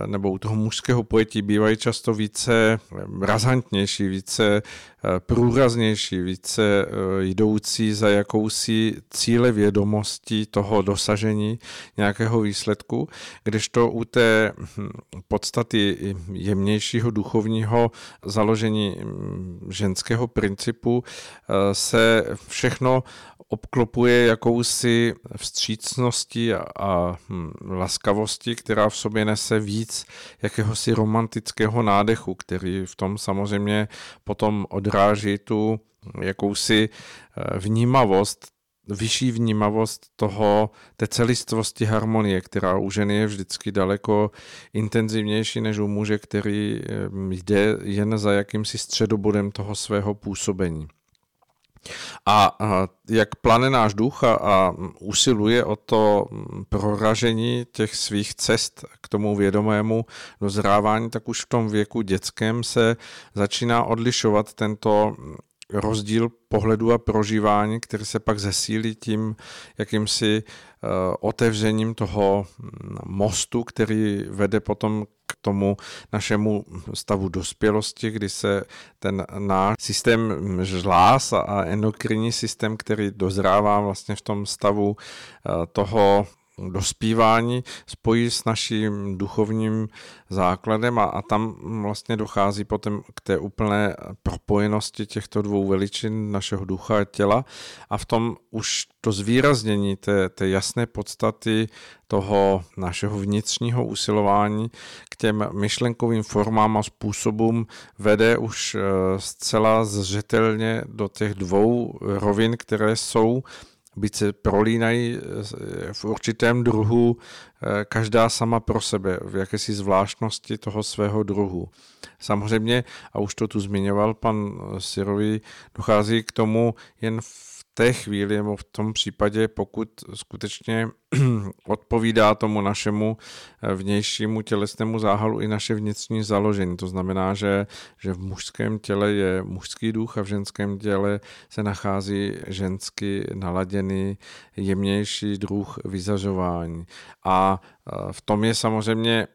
nebo u toho mužského pojetí bývají často více razantnější, více průraznější, více jdoucí za jakousi cílevědomostí toho dosažení nějakého výsledku, kdežto u té podstaty jemnějšího duchovního založení ženského principu se všechno obklopuje jakousi vstřícností a, a laskavostí, která v sobě nese víc jakéhosi romantického nádechu, který v tom samozřejmě potom odráží tu jakousi vnímavost vyšší vnímavost toho, té celistvosti harmonie, která u ženy je vždycky daleko intenzivnější než u muže, který jde jen za jakýmsi středobodem toho svého působení. A jak plane náš duch a usiluje o to proražení těch svých cest k tomu vědomému dozrávání, tak už v tom věku dětském se začíná odlišovat tento rozdíl pohledu a prožívání, který se pak zesílí tím jakýmsi otevřením toho mostu, který vede potom k tomu našemu stavu dospělosti, kdy se ten náš systém žláz a endokrinní systém, který dozrává vlastně v tom stavu toho dospívání, spojí s naším duchovním základem a, a tam vlastně dochází potom k té úplné propojenosti těchto dvou veličin našeho ducha a těla a v tom už to zvýraznění té, té jasné podstaty toho našeho vnitřního usilování k těm myšlenkovým formám a způsobům vede už zcela zřetelně do těch dvou rovin, které jsou, byť se prolínají v určitém druhu, každá sama pro sebe, v jakési zvláštnosti toho svého druhu. Samozřejmě, a už to tu zmiňoval pan Syrový, dochází k tomu jen v té chvíli, nebo v tom případě, pokud skutečně odpovídá tomu našemu vnějšímu tělesnému záhalu i naše vnitřní založení. To znamená, že, že v mužském těle je mužský duch a v ženském těle se nachází žensky naladěný jemnější druh vyzařování. A v tom je samozřejmě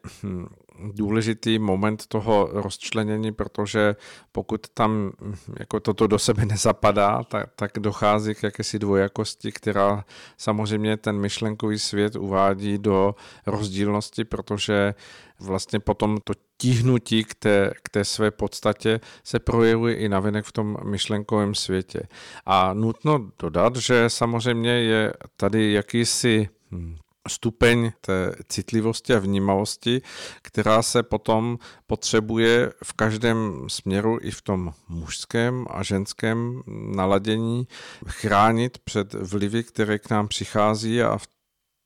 důležitý moment toho rozčlenění, protože pokud tam jako toto do sebe nezapadá, tak, tak dochází k jakési dvojakosti, která samozřejmě ten myšlenkový svět uvádí do rozdílnosti, protože vlastně potom to tíhnutí k té, k té své podstatě se projevuje i navenek v tom myšlenkovém světě. A nutno dodat, že samozřejmě je tady jakýsi hmm, stupeň té citlivosti a vnímavosti, která se potom potřebuje v každém směru i v tom mužském a ženském naladění chránit před vlivy, které k nám přichází a v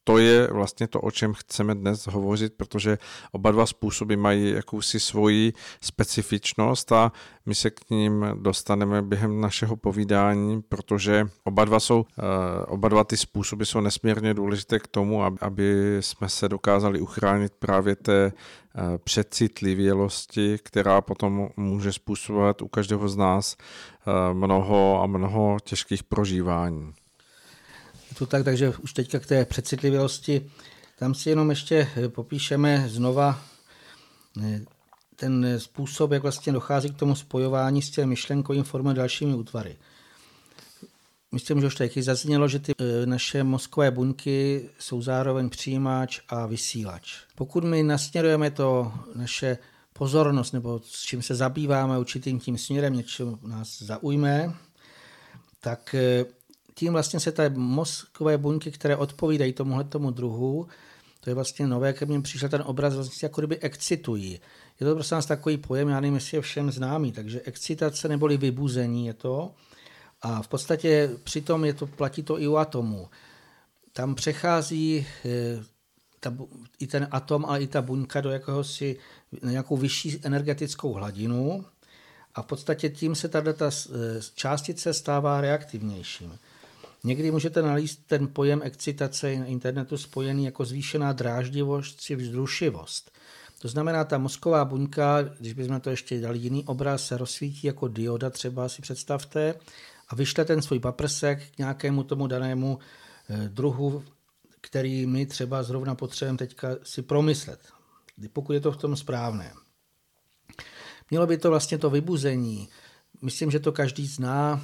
to je vlastně to, o čem chceme dnes hovořit, protože oba dva způsoby mají jakousi svoji specifičnost a my se k ním dostaneme během našeho povídání, protože oba dva, jsou, oba dva ty způsoby jsou nesmírně důležité k tomu, aby jsme se dokázali uchránit právě té přecitlivělosti, která potom může způsobovat u každého z nás mnoho a mnoho těžkých prožívání. To tak, takže už teďka k té přecitlivělosti. Tam si jenom ještě popíšeme znova ten způsob, jak vlastně dochází k tomu spojování s těmi myšlenkovým formou dalšími útvary. Myslím, že už taky zaznělo, že ty naše mozkové buňky jsou zároveň přijímač a vysílač. Pokud my nasměrujeme to naše pozornost, nebo s čím se zabýváme určitým tím směrem, něčím nás zaujme, tak tím vlastně se ty mozkové buňky, které odpovídají tomuhletomu druhu, to je vlastně nové, ke mně přišel ten obraz, vlastně jako kdyby excitují. Je to prostě nás takový pojem, já nevím, jestli je všem známý, takže excitace neboli vybuzení je to a v podstatě přitom je to, platí to i u atomů. Tam přechází e, ta, i ten atom, ale i ta buňka do jakéhosi, nějakou vyšší energetickou hladinu a v podstatě tím se tato částice stává reaktivnějším. Někdy můžete nalézt ten pojem excitace na internetu spojený jako zvýšená dráždivost či vzrušivost. To znamená, ta mozková buňka, když bychom to ještě dali jiný obraz, se rozsvítí jako dioda, třeba si představte, a vyšle ten svůj paprsek k nějakému tomu danému druhu, který my třeba zrovna potřebujeme teďka si promyslet, pokud je to v tom správné. Mělo by to vlastně to vybuzení. Myslím, že to každý zná.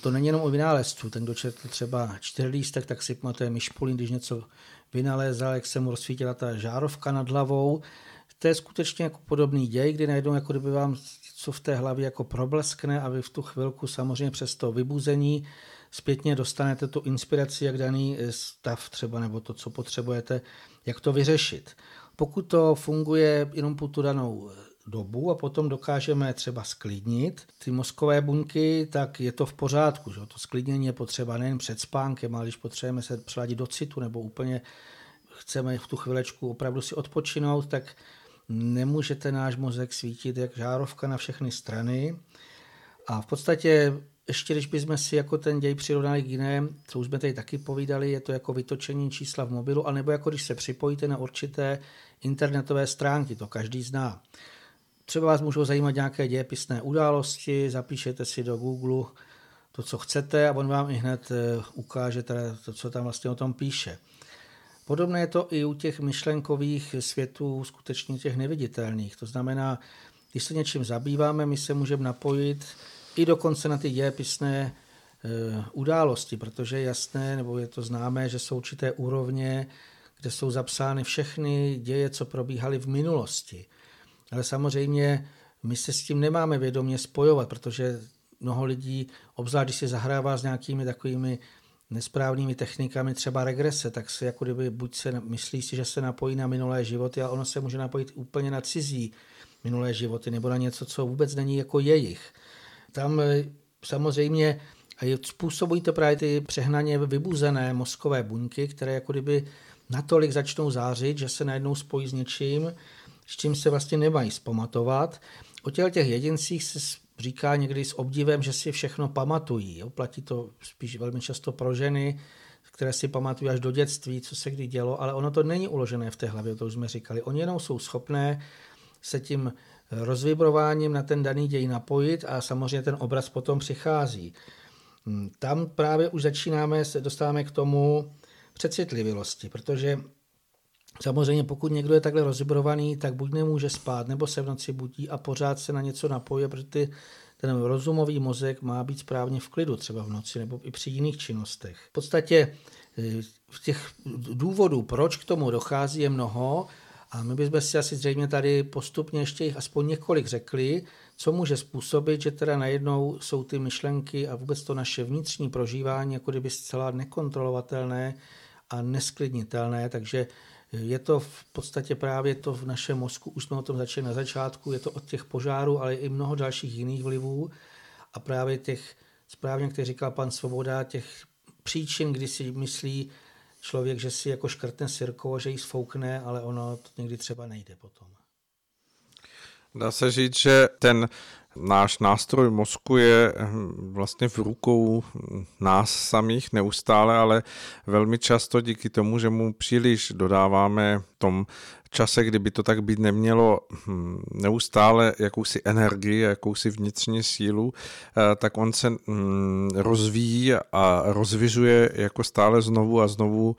To není jenom o vynálezců. Ten, kdo četl třeba Čtyřlístek, tak si pamatuje Mišpulín, když něco vynalézal, jak se mu rozsvítila ta žárovka nad hlavou. To je skutečně jako podobný děj, kdy najednou jako kdyby vám co v té hlavě jako probleskne a vy v tu chvilku samozřejmě přes to vybuzení zpětně dostanete tu inspiraci, jak daný stav třeba nebo to, co potřebujete, jak to vyřešit. Pokud to funguje jenom po tu danou dobu a potom dokážeme třeba sklidnit ty mozkové buňky, tak je to v pořádku. Že? To sklidnění je potřeba nejen před spánkem, ale když potřebujeme se přiladit do citu nebo úplně chceme v tu chvilečku opravdu si odpočinout, tak nemůže ten náš mozek svítit jak žárovka na všechny strany. A v podstatě ještě když bychom si jako ten děj přirovnali k jinému, co už jsme tady taky povídali, je to jako vytočení čísla v mobilu, anebo jako když se připojíte na určité internetové stránky, to každý zná. Třeba vás můžou zajímat nějaké dějepisné události, zapíšete si do Google to, co chcete a on vám i hned ukáže to, co tam vlastně o tom píše. Podobné je to i u těch myšlenkových světů, skutečně těch neviditelných. To znamená, když se něčím zabýváme, my se můžeme napojit i dokonce na ty dějepisné e, události, protože je jasné, nebo je to známé, že jsou určité úrovně, kde jsou zapsány všechny děje, co probíhaly v minulosti. Ale samozřejmě my se s tím nemáme vědomě spojovat, protože mnoho lidí, obzvlášť když se zahrává s nějakými takovými nesprávnými technikami, třeba regrese, tak se jako kdyby buď se myslí si, že se napojí na minulé životy, ale ono se může napojit úplně na cizí minulé životy nebo na něco, co vůbec není jako jejich. Tam samozřejmě způsobují to právě ty přehnaně vybuzené mozkové buňky, které jako kdyby natolik začnou zářit, že se najednou spojí s něčím, s čím se vlastně nemají vzpamatovat. O těch jedincích se říká někdy s obdivem, že si všechno pamatují. Jo? Platí to spíš velmi často pro ženy, které si pamatují až do dětství, co se kdy dělo, ale ono to není uložené v té hlavě, to už jsme říkali. Oni jenom jsou schopné se tím rozvibrováním na ten daný děj napojit a samozřejmě ten obraz potom přichází. Tam právě už začínáme, se dostáváme k tomu přecitlivělosti, protože samozřejmě pokud někdo je takhle rozvibrovaný, tak buď nemůže spát, nebo se v noci budí a pořád se na něco napojí, protože ten rozumový mozek má být správně v klidu třeba v noci nebo i při jiných činnostech. V podstatě v těch důvodů, proč k tomu dochází, je mnoho, a my bychom si asi zřejmě tady postupně ještě jich aspoň několik řekli, co může způsobit, že teda najednou jsou ty myšlenky a vůbec to naše vnitřní prožívání jako kdyby zcela nekontrolovatelné a nesklidnitelné, takže je to v podstatě právě to v našem mozku, už jsme o tom začali na začátku, je to od těch požárů, ale i mnoho dalších jiných vlivů a právě těch, správně, jak říkal pan Svoboda, těch příčin, kdy si myslí člověk, že si jako škrtne sirkou, že ji sfoukne, ale ono to někdy třeba nejde potom. Dá se říct, že ten náš nástroj mozku je vlastně v rukou nás samých neustále, ale velmi často díky tomu, že mu příliš dodáváme v tom čase, kdyby to tak být nemělo, neustále jakousi energii, jakousi vnitřní sílu, tak on se rozvíjí a rozviřuje jako stále znovu a znovu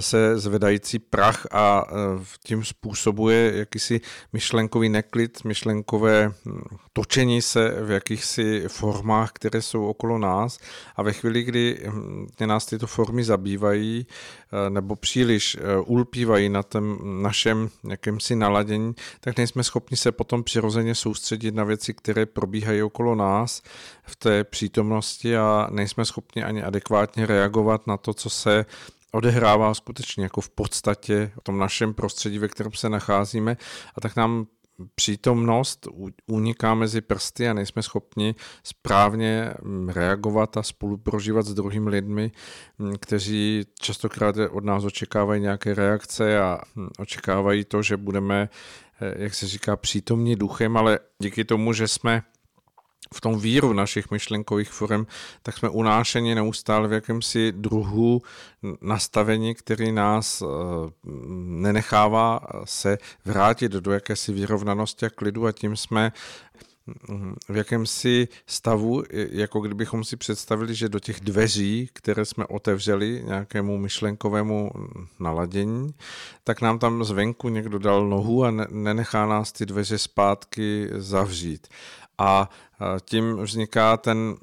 se zvedající prach a tím způsobuje jakýsi myšlenkový neklid, myšlenkové točení se v jakýchsi formách, které jsou okolo nás a ve chvíli, kdy nás tyto formy zabývají nebo příliš ulpívají na tom našem jakémsi naladění, tak nejsme schopni se potom přirozeně soustředit na věci, které probíhají okolo nás v té přítomnosti a nejsme schopni ani adekvátně reagovat na to, co se odehrává skutečně jako v podstatě v tom našem prostředí, ve kterém se nacházíme a tak nám přítomnost uniká mezi prsty a nejsme schopni správně reagovat a spoluprožívat s druhými lidmi, kteří častokrát od nás očekávají nějaké reakce a očekávají to, že budeme, jak se říká, přítomní duchem, ale díky tomu, že jsme v tom víru našich myšlenkových forem, tak jsme unášeni neustále v jakémsi druhu nastavení, který nás nenechává se vrátit do jakési vyrovnanosti a klidu a tím jsme v jakémsi stavu, jako kdybychom si představili, že do těch dveří, které jsme otevřeli nějakému myšlenkovému naladění, tak nám tam zvenku někdo dal nohu a nenechá nás ty dveře zpátky zavřít. A tím vzniká ten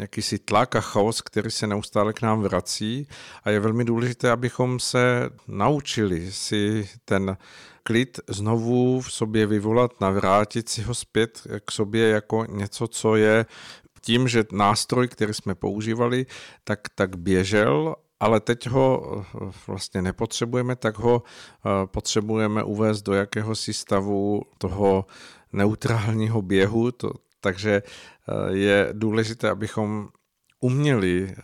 jakýsi tlak a chaos, který se neustále k nám vrací a je velmi důležité, abychom se naučili si ten klid znovu v sobě vyvolat, navrátit si ho zpět k sobě jako něco, co je tím, že nástroj, který jsme používali, tak, tak běžel, ale teď ho vlastně nepotřebujeme, tak ho potřebujeme uvést do jakéhosi stavu toho neutrálního běhu, to, takže je důležité, abychom uměli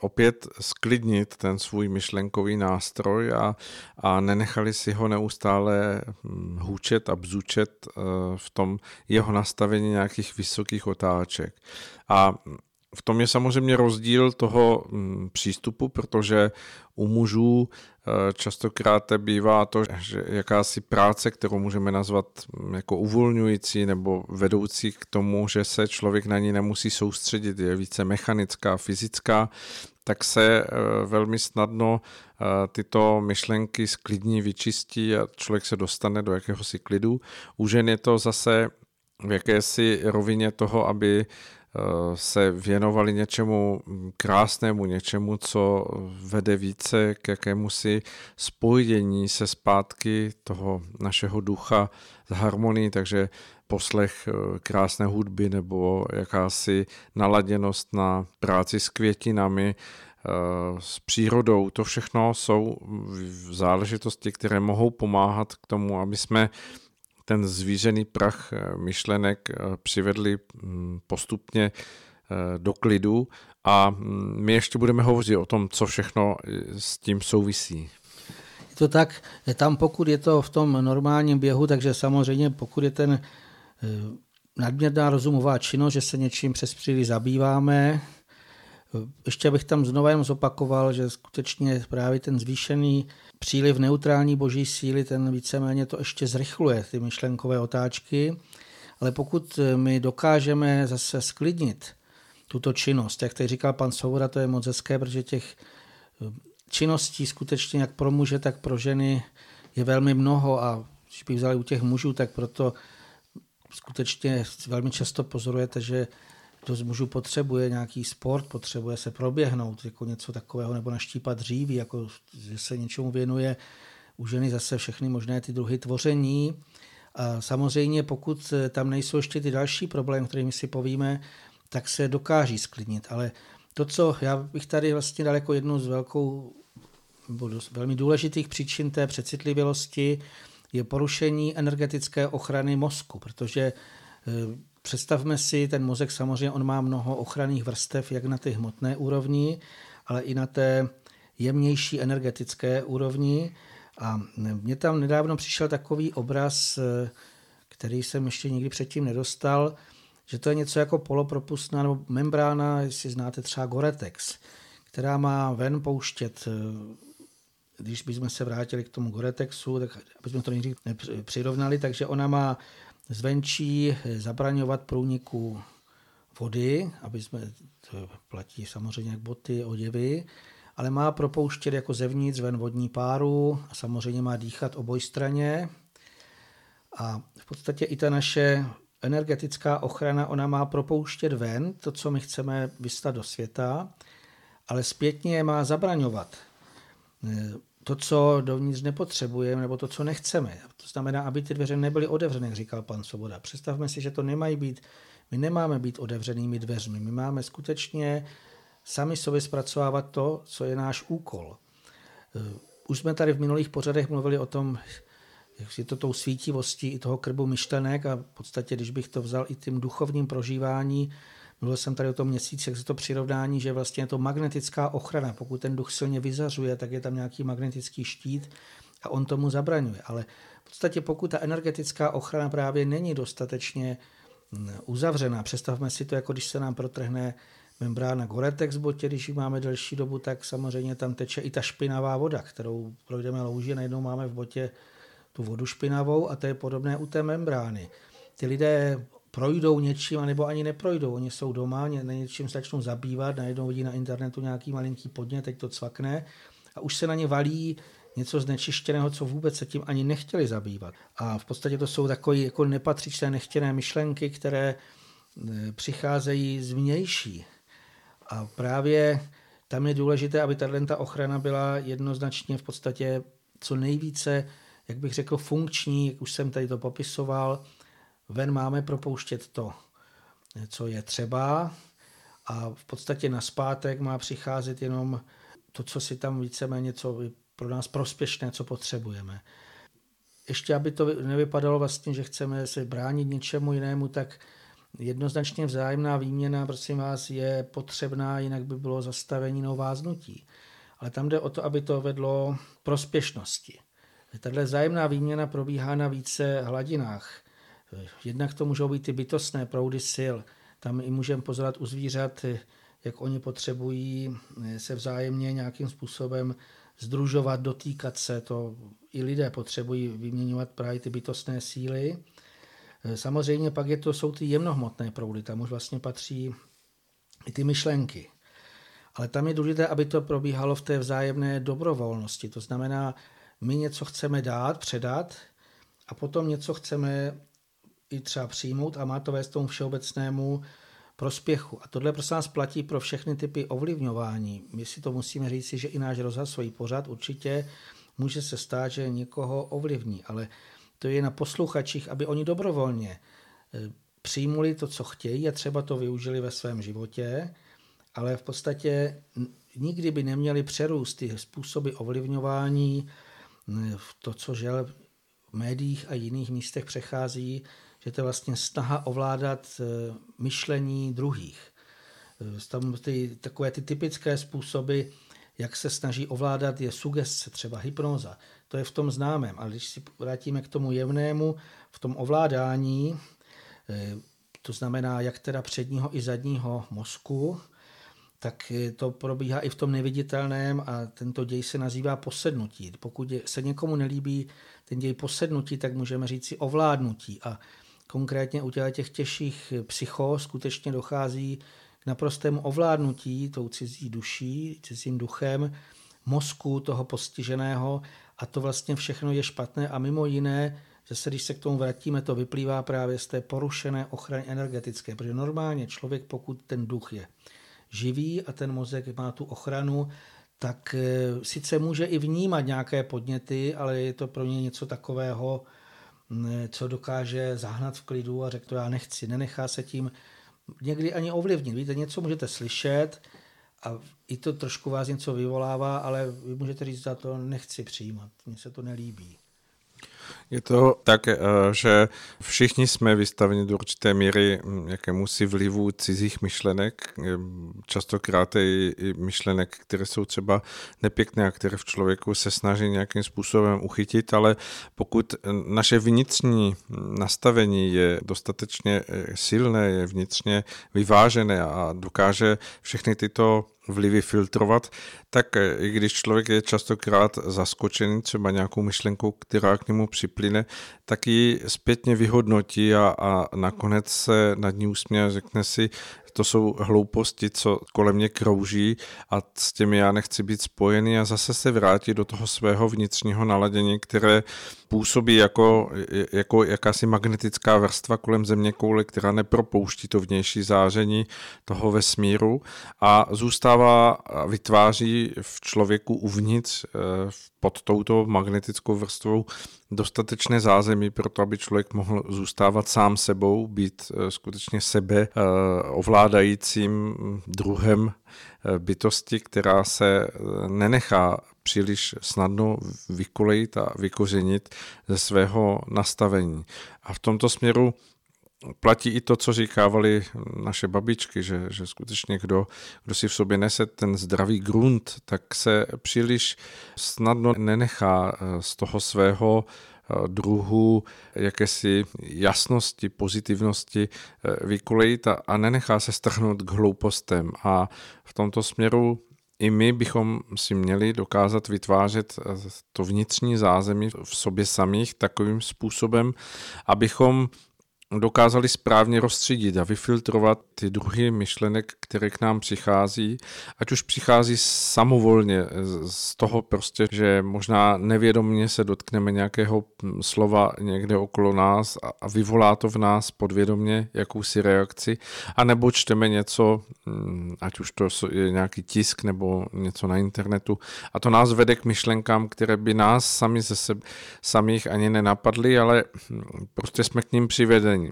opět sklidnit ten svůj myšlenkový nástroj a, a nenechali si ho neustále hůčet a bzučet v tom jeho nastavení nějakých vysokých otáček. A v tom je samozřejmě rozdíl toho přístupu, protože u mužů častokrát bývá to, že jakási práce, kterou můžeme nazvat jako uvolňující nebo vedoucí k tomu, že se člověk na ní nemusí soustředit, je více mechanická, fyzická, tak se velmi snadno tyto myšlenky sklidní, vyčistí a člověk se dostane do jakéhosi klidu. U žen je to zase v jakési rovině toho, aby se věnovali něčemu krásnému, něčemu, co vede více k jakémusi spojení se zpátky toho našeho ducha s harmonií, takže poslech krásné hudby nebo jakási naladěnost na práci s květinami, s přírodou. To všechno jsou záležitosti, které mohou pomáhat k tomu, aby jsme ten zvířený prach myšlenek přivedli postupně do klidu a my ještě budeme hovořit o tom, co všechno s tím souvisí. Je to tak, tam pokud je to v tom normálním běhu, takže samozřejmě pokud je ten nadměrná rozumová činnost, že se něčím přes příliš zabýváme, ještě bych tam znovu jenom zopakoval, že skutečně právě ten zvýšený příliv neutrální boží síly, ten víceméně to ještě zrychluje, ty myšlenkové otáčky, ale pokud my dokážeme zase sklidnit tuto činnost, jak tady říkal pan Svoboda, to je moc hezké, protože těch činností skutečně jak pro muže, tak pro ženy je velmi mnoho a když bych vzal u těch mužů, tak proto skutečně velmi často pozorujete, že kdo z mužů potřebuje nějaký sport, potřebuje se proběhnout, jako něco takového, nebo naštípat dříví, jako že se něčemu věnuje. U ženy zase všechny možné ty druhy tvoření. A samozřejmě pokud tam nejsou ještě ty další problémy, kterými si povíme, tak se dokáží sklidnit. Ale to, co já bych tady vlastně dal jako jednu z velkou, nebo velmi důležitých příčin té přecitlivělosti, je porušení energetické ochrany mozku, protože představme si, ten mozek samozřejmě on má mnoho ochranných vrstev, jak na té hmotné úrovni, ale i na té jemnější energetické úrovni. A mně tam nedávno přišel takový obraz, který jsem ještě nikdy předtím nedostal, že to je něco jako polopropustná nebo membrána, jestli znáte třeba Gore-Tex, která má ven pouštět, když bychom se vrátili k tomu Gore-Texu, tak abychom to někdy přirovnali, takže ona má zvenčí zabraňovat průniku vody, aby jsme, to platí samozřejmě jak boty, oděvy, ale má propouštět jako zevnitř ven vodní páru a samozřejmě má dýchat obojstranně. A v podstatě i ta naše energetická ochrana, ona má propouštět ven to, co my chceme vyslat do světa, ale zpětně má zabraňovat to, co dovnitř nepotřebujeme, nebo to, co nechceme. To znamená, aby ty dveře nebyly otevřené, jak říkal pan Svoboda. Představme si, že to nemají být, my nemáme být otevřenými dveřmi, my máme skutečně sami sobě zpracovávat to, co je náš úkol. Už jsme tady v minulých pořadech mluvili o tom, jak je to tou svítivostí i toho krbu myšlenek a v podstatě, když bych to vzal i tím duchovním prožívání, mluvil jsem tady o tom měsíci, jak se to přirovnání, že vlastně je to magnetická ochrana. Pokud ten duch silně vyzařuje, tak je tam nějaký magnetický štít a on tomu zabraňuje. Ale v podstatě pokud ta energetická ochrana právě není dostatečně uzavřená, představme si to, jako když se nám protrhne membrána Gore-Tex v botě, když ji máme delší dobu, tak samozřejmě tam teče i ta špinavá voda, kterou projdeme louži, najednou máme v botě tu vodu špinavou a to je podobné u té membrány. Ty lidé projdou něčím, anebo ani neprojdou. Oni jsou doma, na něčím se začnou zabývat, najednou vidí na internetu nějaký malinký podnět, teď to cvakne a už se na ně valí něco znečištěného, co vůbec se tím ani nechtěli zabývat. A v podstatě to jsou takové jako nepatřičné, nechtěné myšlenky, které přicházejí zvnější. A právě tam je důležité, aby ta ochrana byla jednoznačně v podstatě co nejvíce, jak bych řekl, funkční, jak už jsem tady to popisoval. Ven máme propouštět to, co je třeba a v podstatě nazpátek má přicházet jenom to, co si tam víceméně, co je pro nás prospěšné, co potřebujeme. ještě aby to nevypadalo vlastně, že chceme se bránit něčemu jinému, tak jednoznačně vzájemná výměna, prosím vás, je potřebná, jinak by bylo zastavení nebo váznutí. Ale tam jde o to, aby to vedlo prospěšnosti. Tahle vzájemná výměna probíhá na více hladinách. Jednak to můžou být ty bytostné proudy sil. Tam i můžeme pozorovat u zvířat, jak oni potřebují se vzájemně nějakým způsobem sdružovat, dotýkat se. To i lidé potřebují vyměňovat právě ty bytostné síly. Samozřejmě pak je to, jsou ty jemnohmotné proudy, tam už vlastně patří i ty myšlenky. Ale tam je důležité, aby to probíhalo v té vzájemné dobrovolnosti. To znamená, my něco chceme dát, předat a potom něco chceme i třeba přijmout a má to vést tomu všeobecnému prospěchu. A tohle prostě nás platí pro všechny typy ovlivňování. My si to musíme říct, že i náš rozhlas, svůj pořad, určitě může se stát, že někoho ovlivní, ale to je na posluchačích, aby oni dobrovolně přijmuli to, co chtějí a třeba to využili ve svém životě, ale v podstatě nikdy by neměli přerůst ty způsoby ovlivňování v to, co žel v médiích a jiných místech přechází, že to je vlastně snaha ovládat myšlení druhých. Tam ty, takové ty typické způsoby, jak se snaží ovládat, je sugestce, třeba hypnóza. To je v tom známém. Ale když si vrátíme k tomu jemnému, v tom ovládání, to znamená jak teda předního i zadního mozku, tak to probíhá i v tom neviditelném a tento děj se nazývá posednutí. Pokud se někomu nelíbí ten děj posednutí, tak můžeme říct si ovládnutí. A konkrétně u těch těžších psychóz skutečně dochází k naprostému ovládnutí tou cizí duší, cizím duchem, mozku toho postiženého a to vlastně všechno je špatné a mimo jiné, že se když se k tomu vrátíme, to vyplývá právě z té porušené ochrany energetické, protože normálně člověk, pokud ten duch je živý a ten mozek má tu ochranu, tak sice může i vnímat nějaké podněty, ale je to pro ně něco takového, co dokáže zahnat v klidu a řekne, to já nechci, nenechá se tím někdy ani ovlivnit. Víte, něco můžete slyšet a i to trošku vás něco vyvolává, ale vy můžete říct, za to nechci přijímat, mně se to nelíbí. Je to tak, že všichni jsme vystaveni do určité míry jakémusi vlivu cizích myšlenek, častokrát i myšlenek, které jsou třeba nepěkné a které v člověku se snaží nějakým způsobem uchytit, ale pokud naše vnitřní nastavení je dostatečně silné, je vnitřně vyvážené a dokáže všechny tyto vlivy filtrovat, tak i když člověk je častokrát zaskočený třeba nějakou myšlenkou, která k němu připlyne, tak ji zpětně vyhodnotí a, a nakonec se nad ní usměje a řekne si, to jsou hlouposti, co kolem mě krouží a s těmi já nechci být spojený a zase se vrátí do toho svého vnitřního naladění, které působí jako, jako jakási magnetická vrstva kolem zeměkoule, která nepropouští to vnější záření toho vesmíru a zůstává a vytváří v člověku uvnitř pod touto magnetickou vrstvou dostatečné zázemí pro to, aby člověk mohl zůstávat sám sebou, být skutečně sebe ovládajícím druhem bytosti, která se nenechá příliš snadno vykolejit a vykořenit ze svého nastavení. A v tomto směru platí i to, co říkávali naše babičky, že, že skutečně kdo, kdo si v sobě nese ten zdravý grunt, tak se příliš snadno nenechá z toho svého druhu jakési jasnosti, pozitivnosti vykolejit a, a nenechá se strhnout k hloupostem. A v tomto směru i my bychom si měli dokázat vytvářet to vnitřní zázemí v sobě samých takovým způsobem, abychom dokázali správně rozstřídit a vyfiltrovat ty druhy myšlenek, které k nám přichází, ať už přichází samovolně z toho prostě, že možná nevědomně se dotkneme nějakého slova někde okolo nás a vyvolá to v nás podvědomně jakousi reakci, anebo čteme něco, ať už to je nějaký tisk nebo něco na internetu a to nás vede k myšlenkám, které by nás sami ze sebe samých ani nenapadly, ale prostě jsme k ním přivedeni.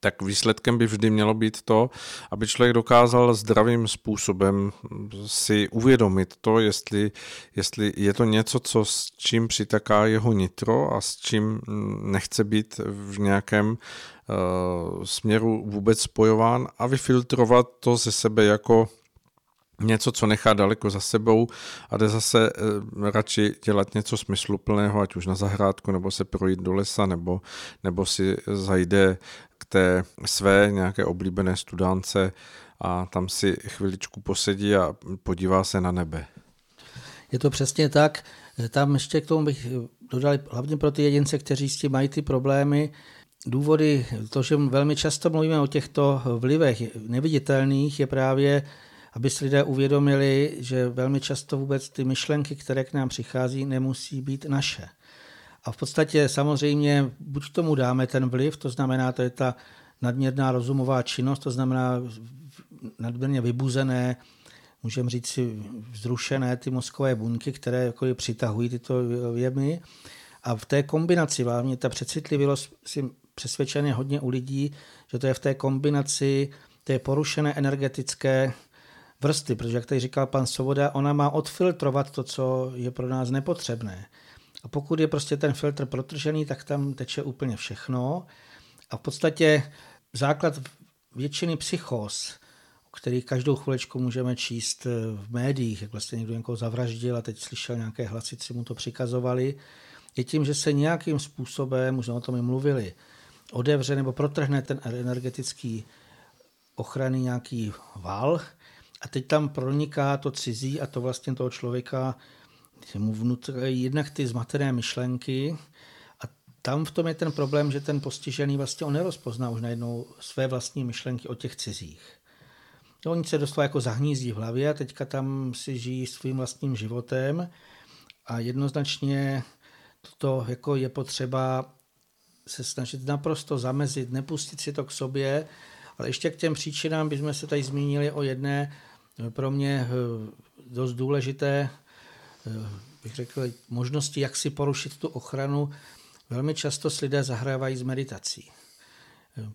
tak výsledkem by vždy mělo být to, aby člověk dokázal zdravým způsobem si uvědomit to, jestli, jestli je to něco, co s čím přitaká jeho nitro a s čím nechce být v nějakém uh, směru vůbec spojován, a vyfiltrovat to ze sebe jako něco, co nechá daleko za sebou a jde zase eh, radši dělat něco smysluplného, ať už na zahrádku, nebo se projít do lesa, nebo, nebo si zajde k té své nějaké oblíbené studánce a tam si chviličku posedí a podívá se na nebe. Je to přesně tak. Tam ještě k tomu bych dodal, hlavně pro ty jedince, kteří s tím mají ty problémy, důvody, to, že velmi často mluvíme o těchto vlivech neviditelných, je právě, aby si lidé uvědomili, že velmi často vůbec ty myšlenky, které k nám přichází, nemusí být naše. A v podstatě samozřejmě buď tomu dáme ten vliv, to znamená, to je ta nadměrná rozumová činnost, to znamená nadměrně vybuzené, můžeme říct si vzrušené ty mozkové buňky, které jako je přitahují tyto jemy. A v té kombinaci, hlavně ta přecitlivělost, jsem přesvědčený hodně u lidí, že to je v té kombinaci té porušené energetické vrsty, protože jak tady říkal pan Svoboda, ona má odfiltrovat to, co je pro nás nepotřebné. A pokud je prostě ten filtr protržený, tak tam teče úplně všechno. A v podstatě základ většiny psychóz, o kterých každou chvilečku můžeme číst v médiích, jak vlastně někdo někoho zavraždil a teď slyšel nějaké hlasy, co mu to přikazovali, je tím, že se nějakým způsobem, už jsme o tom i mluvili, odevře nebo protrhne ten energetický ochranný nějaký val, a teď tam proniká to cizí a to vlastně toho člověka mu vnitř, jednak ty zmatené myšlenky, a tam v tom je ten problém, že ten postižený vlastně on nerozpozná už najednou své vlastní myšlenky o těch cizích. Oni se doslova jako zahnízdí v hlavě a teďka tam si žijí svým vlastním životem a jednoznačně toto jako je potřeba se snažit naprosto zamezit, nepustit si to k sobě, ale ještě k těm příčinám bychom se tady zmínili o jedné pro mě dost důležité, bych řekl, možnosti, jak si porušit tu ochranu. Velmi často si lidé zahrávají s meditací.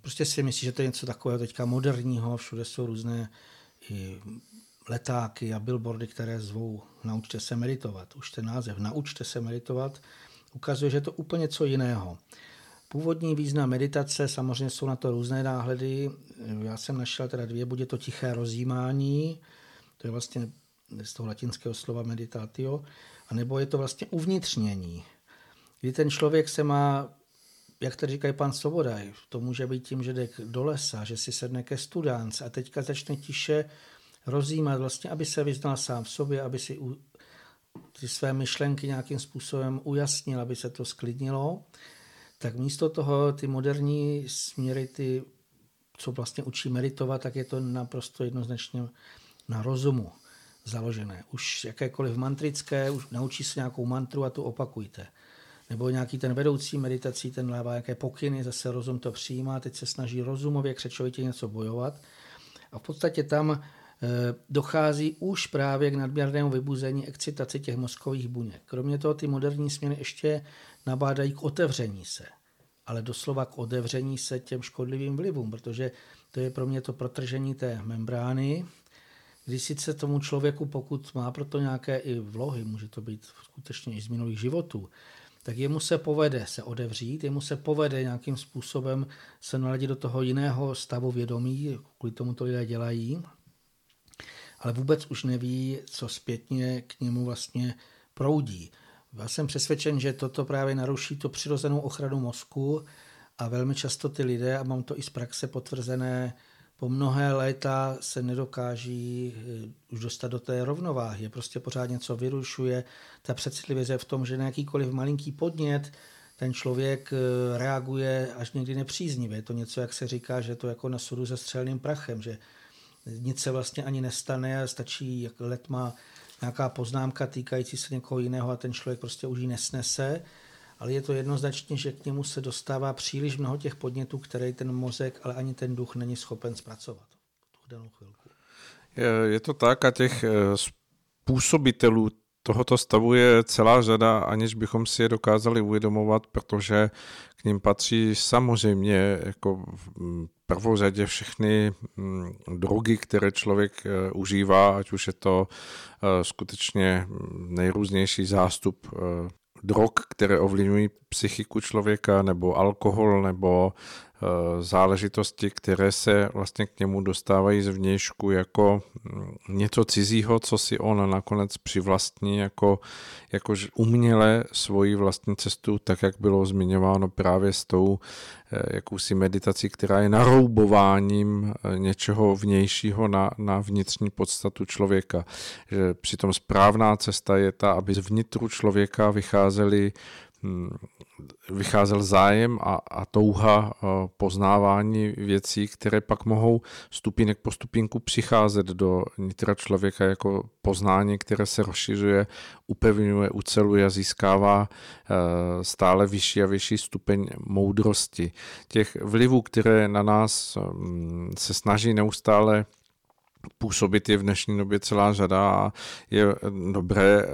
Prostě si myslí, že to je něco takového teďka moderního, všude jsou různé letáky a billboardy, které zvou naučte se meditovat. Už ten název naučte se meditovat ukazuje, že je to úplně něco jiného. Původní význam meditace, samozřejmě jsou na to různé náhledy. Já jsem našel teda dvě, bude to tiché rozjímání, to je vlastně z toho latinského slova meditatio, anebo je to vlastně uvnitřnění, kdy ten člověk se má, jak tady říkají pan Svoboda, to může být tím, že jde do lesa, že si sedne ke studánce a teďka začne tiše rozjímat, vlastně, aby se vyznal sám v sobě, aby si u, ty své myšlenky nějakým způsobem ujasnil, aby se to sklidnilo. Tak místo toho ty moderní směry, ty, co vlastně učí meditovat, tak je to naprosto jednoznačně na rozumu založené. Už jakékoliv mantrické, už naučí se nějakou mantru a tu opakujte. Nebo nějaký ten vedoucí meditací, ten dává nějaké pokyny, zase rozum to přijímá, teď se snaží rozumově křečovitě něco bojovat. A v podstatě tam e, dochází už právě k nadměrnému vybuzení excitaci těch mozkových buněk. Kromě toho ty moderní směry ještě nabádají k otevření se, ale doslova k otevření se těm škodlivým vlivům, protože to je pro mě to protržení té membrány, kdy sice tomu člověku, pokud má proto nějaké i vlohy, může to být skutečně i z minulých životů, tak jemu se povede se otevřít, jemu se povede nějakým způsobem se naladit do toho jiného stavu vědomí, kvůli tomu to lidé dělají, ale vůbec už neví, co zpětně k němu vlastně proudí. Já jsem přesvědčen, že toto právě naruší to přirozenou ochranu mozku a velmi často ty lidé, a mám to i z praxe potvrzené, po mnohé léta se nedokáží už dostat do té rovnováhy. Je prostě pořád něco vyrušuje. Ta přecitlivost je v tom, že na jakýkoliv malinký podnět ten člověk reaguje až někdy nepříznivě. Je to něco, jak se říká, že to jako na sudu se střelným prachem, že nic se vlastně ani nestane a stačí, jak let má nějaká poznámka týkající se někoho jiného a ten člověk prostě už ji nesnese, ale je to jednoznačně, že k němu se dostává příliš mnoho těch podnětů, které ten mozek, ale ani ten duch není schopen zpracovat tu danou chvilku. Je, je to tak a těch způsobitelů tohoto stavu je celá řada, aniž bychom si je dokázali uvědomovat, protože k nim patří samozřejmě jako v prvořadě všechny drogy, které člověk užívá, ať už je to skutečně nejrůznější zástup drog, které ovlivňují psychiku člověka, nebo alkohol, nebo záležitosti, které se vlastně k němu dostávají zvnějšku jako něco cizího, co si on nakonec přivlastní jako, jako uměle svoji vlastní cestu, tak jak bylo zmiňováno právě s tou jakousi meditací, která je naroubováním něčeho vnějšího na, na vnitřní podstatu člověka. Že přitom správná cesta je ta, aby zvnitru člověka vycházely vycházel zájem a, a touha poznávání věcí, které pak mohou stupínek po stupínku přicházet do nitra člověka jako poznání, které se rozšiřuje, upevňuje, uceluje a získává stále vyšší a vyšší stupeň moudrosti. Těch vlivů, které na nás se snaží neustále působit, je v dnešní době celá řada a je dobré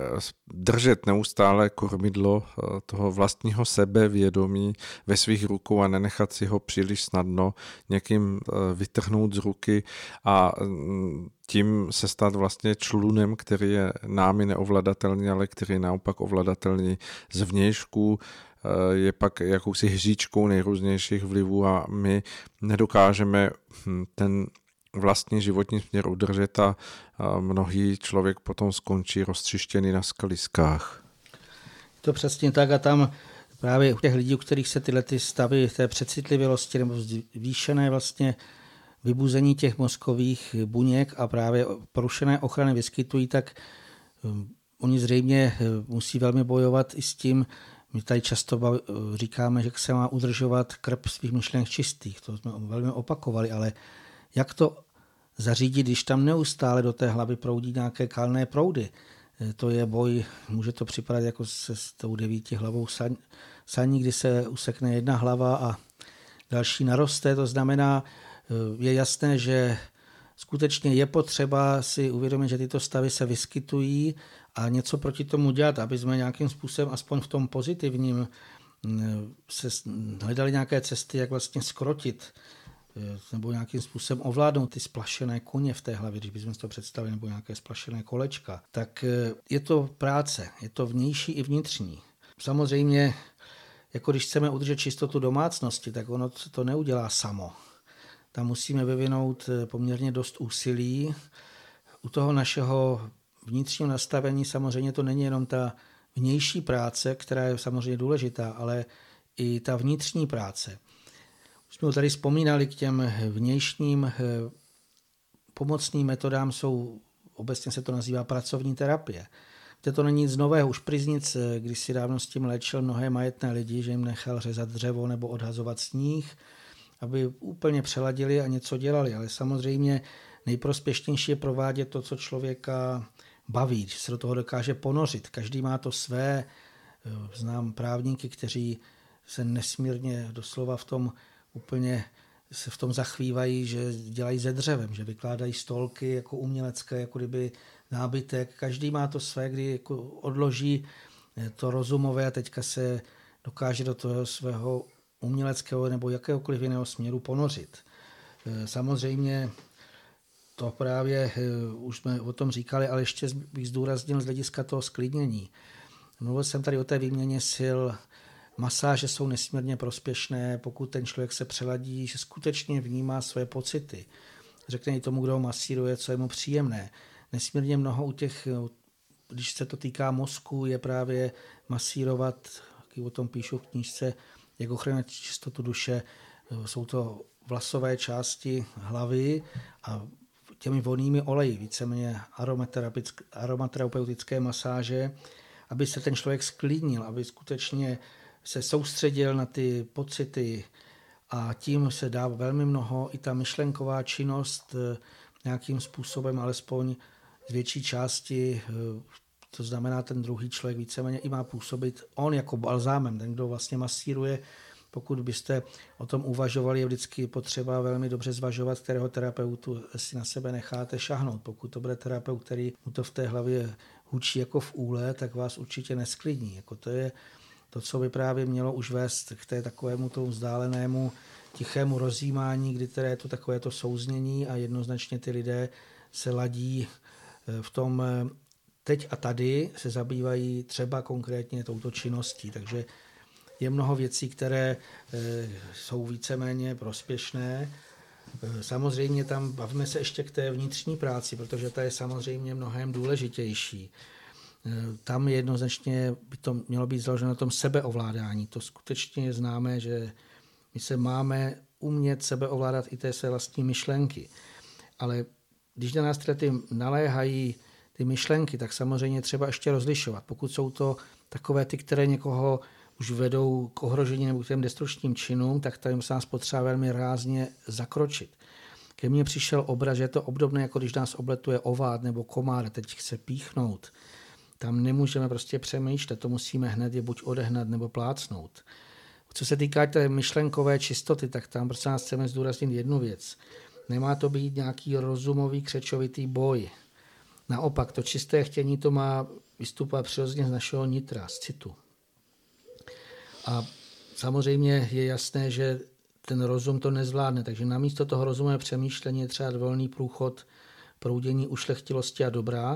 držet neustále kormidlo toho vlastního sebevědomí ve svých rukou a nenechat si ho příliš snadno někým vytrhnout z ruky a tím se stát vlastně člunem, který je námi neovladatelný, ale který je naopak ovladatelný zvnějšku, je pak jakousi hříčkou nejrůznějších vlivů a my nedokážeme ten vlastní životní směr udržet a mnohý člověk potom skončí roztřištěný na skaliskách. Je to přesně tak a tam právě u těch lidí, u kterých se tyhle ty stavy té přecitlivělosti nebo zvýšené vlastně vybuzení těch mozkových buněk a právě porušené ochrany vyskytují, tak oni zřejmě musí velmi bojovat i s tím, my tady často říkáme, že se má udržovat krb svých myšlenek čistých, to jsme velmi opakovali, ale jak to zařídit, když tam neustále do té hlavy proudí nějaké kalné proudy? To je boj, může to připadat jako se s tou devíti hlavou saní, saní, kdy se usekne jedna hlava a další naroste. To znamená, je jasné, že skutečně je potřeba si uvědomit, že tyto stavy se vyskytují a něco proti tomu dělat, aby jsme nějakým způsobem, aspoň v tom pozitivním, se hledali nějaké cesty, jak vlastně skrotit nebo nějakým způsobem ovládnout ty splašené koně v té hlavě, když bychom si to představili, nebo nějaké splašené kolečka, tak je to práce, je to vnější i vnitřní. Samozřejmě, jako když chceme udržet čistotu domácnosti, tak ono to neudělá samo. Tam musíme vyvinout poměrně dost úsilí. U toho našeho vnitřního nastavení samozřejmě to není jenom ta vnější práce, která je samozřejmě důležitá, ale i ta vnitřní práce. Jsme tady vzpomínali, k těm vnějším pomocným metodám jsou, obecně se to nazývá pracovní terapie, kde to není nic nového. Už Priznic, když si dávno s tím léčil mnohé majetné lidi, že jim nechal řezat dřevo nebo odhazovat sníh, aby úplně přeladili a něco dělali. Ale samozřejmě nejprospěšnější je provádět to, co člověka baví, že se do toho dokáže ponořit. Každý má to své, znám právníky, kteří se nesmírně doslova v tom úplně se v tom zachvívají, že dělají ze dřevem, že vykládají stolky jako umělecké, jako kdyby nábytek. Každý má to své, kdy jako odloží to rozumové a teďka se dokáže do toho svého uměleckého nebo jakéhokoliv jiného směru ponořit. Samozřejmě to právě, už jsme o tom říkali, ale ještě bych zdůraznil z hlediska toho sklidnění. Mluvil jsem tady o té výměně sil. Masáže jsou nesmírně prospěšné, pokud ten člověk se přeladí, že skutečně vnímá své pocity. Řekne i tomu, kdo ho masíruje, co je mu příjemné. Nesmírně mnoho u těch, když se to týká mozku, je právě masírovat, jak o tom píšu v knížce, jak ochránit čistotu duše. Jsou to vlasové části hlavy a těmi vonnými oleji, víceméně aromaterapeutické masáže, aby se ten člověk sklidnil, aby skutečně se soustředil na ty pocity a tím se dá velmi mnoho, i ta myšlenková činnost nějakým způsobem, alespoň z větší části, to znamená ten druhý člověk víceméně i má působit, on jako balzámem, ten, kdo vlastně masíruje, pokud byste o tom uvažovali, je vždycky potřeba velmi dobře zvažovat, kterého terapeutu si na sebe necháte šahnout. Pokud to bude terapeut, který mu to v té hlavě hučí jako v úle, tak vás určitě nesklidní. Jako to je to, co by právě mělo už vést k té takovému tomu vzdálenému tichému rozjímání, kdy teda je to takové to souznění a jednoznačně ty lidé se ladí v tom teď a tady, se zabývají třeba konkrétně touto činností. Takže je mnoho věcí, které jsou víceméně prospěšné. Samozřejmě tam bavíme se ještě k té vnitřní práci, protože ta je samozřejmě mnohem důležitější. Tam jednoznačně by to mělo být založeno na tom sebeovládání. To skutečně je známé, že my se máme umět sebeovládat i té své vlastní myšlenky. Ale když na nás teda ty naléhají ty myšlenky, tak samozřejmě třeba ještě rozlišovat. Pokud jsou to takové ty, které někoho už vedou k ohrožení nebo k těm destrukčním činům, tak tam se nás potřeba velmi rázně zakročit. Ke mně přišel obraz, že je to obdobné, jako když nás obletuje ovád nebo komár, teď chce píchnout. Tam nemůžeme prostě přemýšlet, to musíme hned je buď odehnat nebo plácnout. Co se týká té myšlenkové čistoty, tak tam prostě nás chceme zdůraznit jednu věc. Nemá to být nějaký rozumový, křečovitý boj. Naopak, to čisté chtění to má vystupovat přirozeně z našeho nitra, z citu. A samozřejmě je jasné, že ten rozum to nezvládne, takže namísto toho rozumové přemýšlení je třeba volný průchod proudění ušlechtilosti a dobrá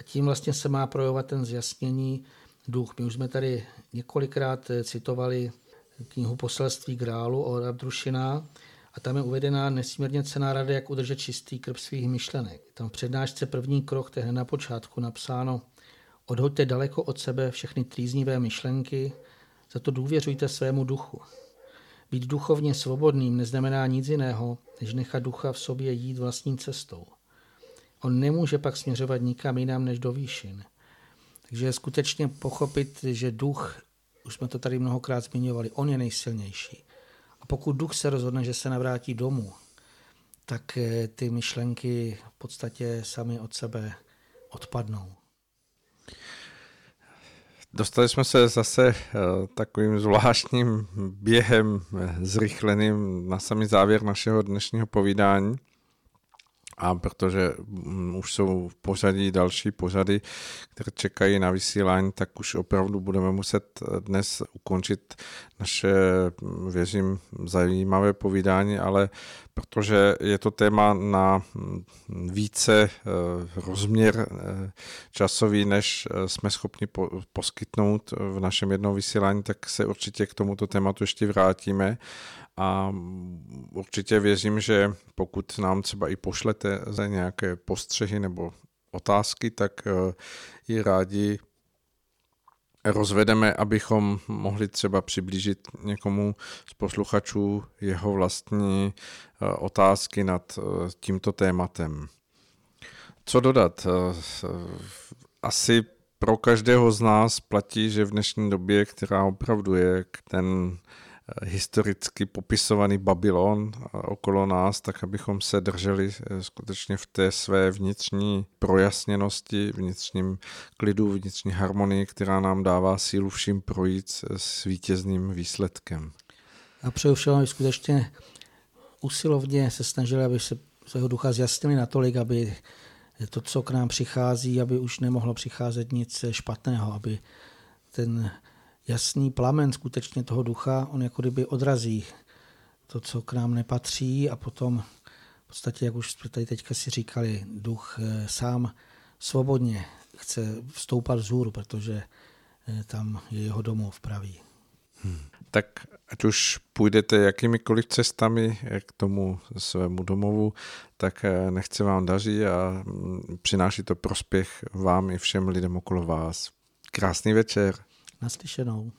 a tím vlastně se má projevovat ten zjasnění duch. My už jsme tady několikrát citovali knihu Poselství Grálu od Abdrušina a tam je uvedená nesmírně cenná rada, jak udržet čistý krb svých myšlenek. Tam v přednášce První krok, tehdy na počátku napsáno: odhoďte daleko od sebe všechny trýznivé myšlenky, za to důvěřujte svému duchu. Být duchovně svobodným neznamená nic jiného, než nechat ducha v sobě jít vlastní cestou. On nemůže pak směřovat nikam jinam než do výšin. Takže skutečně pochopit, že duch, už jsme to tady mnohokrát zmiňovali, on je nejsilnější. A pokud duch se rozhodne, že se navrátí domů, tak ty myšlenky v podstatě sami od sebe odpadnou. Dostali jsme se zase takovým zvláštním během zrychleným na samý závěr našeho dnešního povídání. A protože už jsou v pořadí další pořady, které čekají na vysílání, tak už opravdu budeme muset dnes ukončit naše, věřím, zajímavé povídání, ale protože je to téma na více rozměr časový, než jsme schopni poskytnout v našem jednom vysílání, tak se určitě k tomuto tématu ještě vrátíme. A určitě věřím, že pokud nám třeba i pošlete za nějaké postřehy nebo otázky, tak i rádi rozvedeme, abychom mohli třeba přiblížit někomu z posluchačů jeho vlastní otázky nad tímto tématem. Co dodat? Asi pro každého z nás platí, že v dnešní době, která opravdu je ten historicky popisovaný Babylon okolo nás, tak abychom se drželi skutečně v té své vnitřní projasněnosti, vnitřním klidu, vnitřní harmonii, která nám dává sílu vším projít s vítězným výsledkem. A přeju všem, aby skutečně usilovně se snažili, aby se svého ducha zjasnili natolik, aby to, co k nám přichází, aby už nemohlo přicházet nic špatného, aby ten jasný plamen skutečně toho ducha, on jako kdyby odrazí to, co k nám nepatří a potom v podstatě, jak už tady teďka si říkali, duch sám svobodně chce vstoupat vzhůru, protože tam je jeho domov pravý. Hmm. Tak ať už půjdete jakýmikoliv cestami k tomu svému domovu, tak nechť se vám daří a přináší to prospěch vám i všem lidem okolo vás. Krásný večer. Naslyšenou.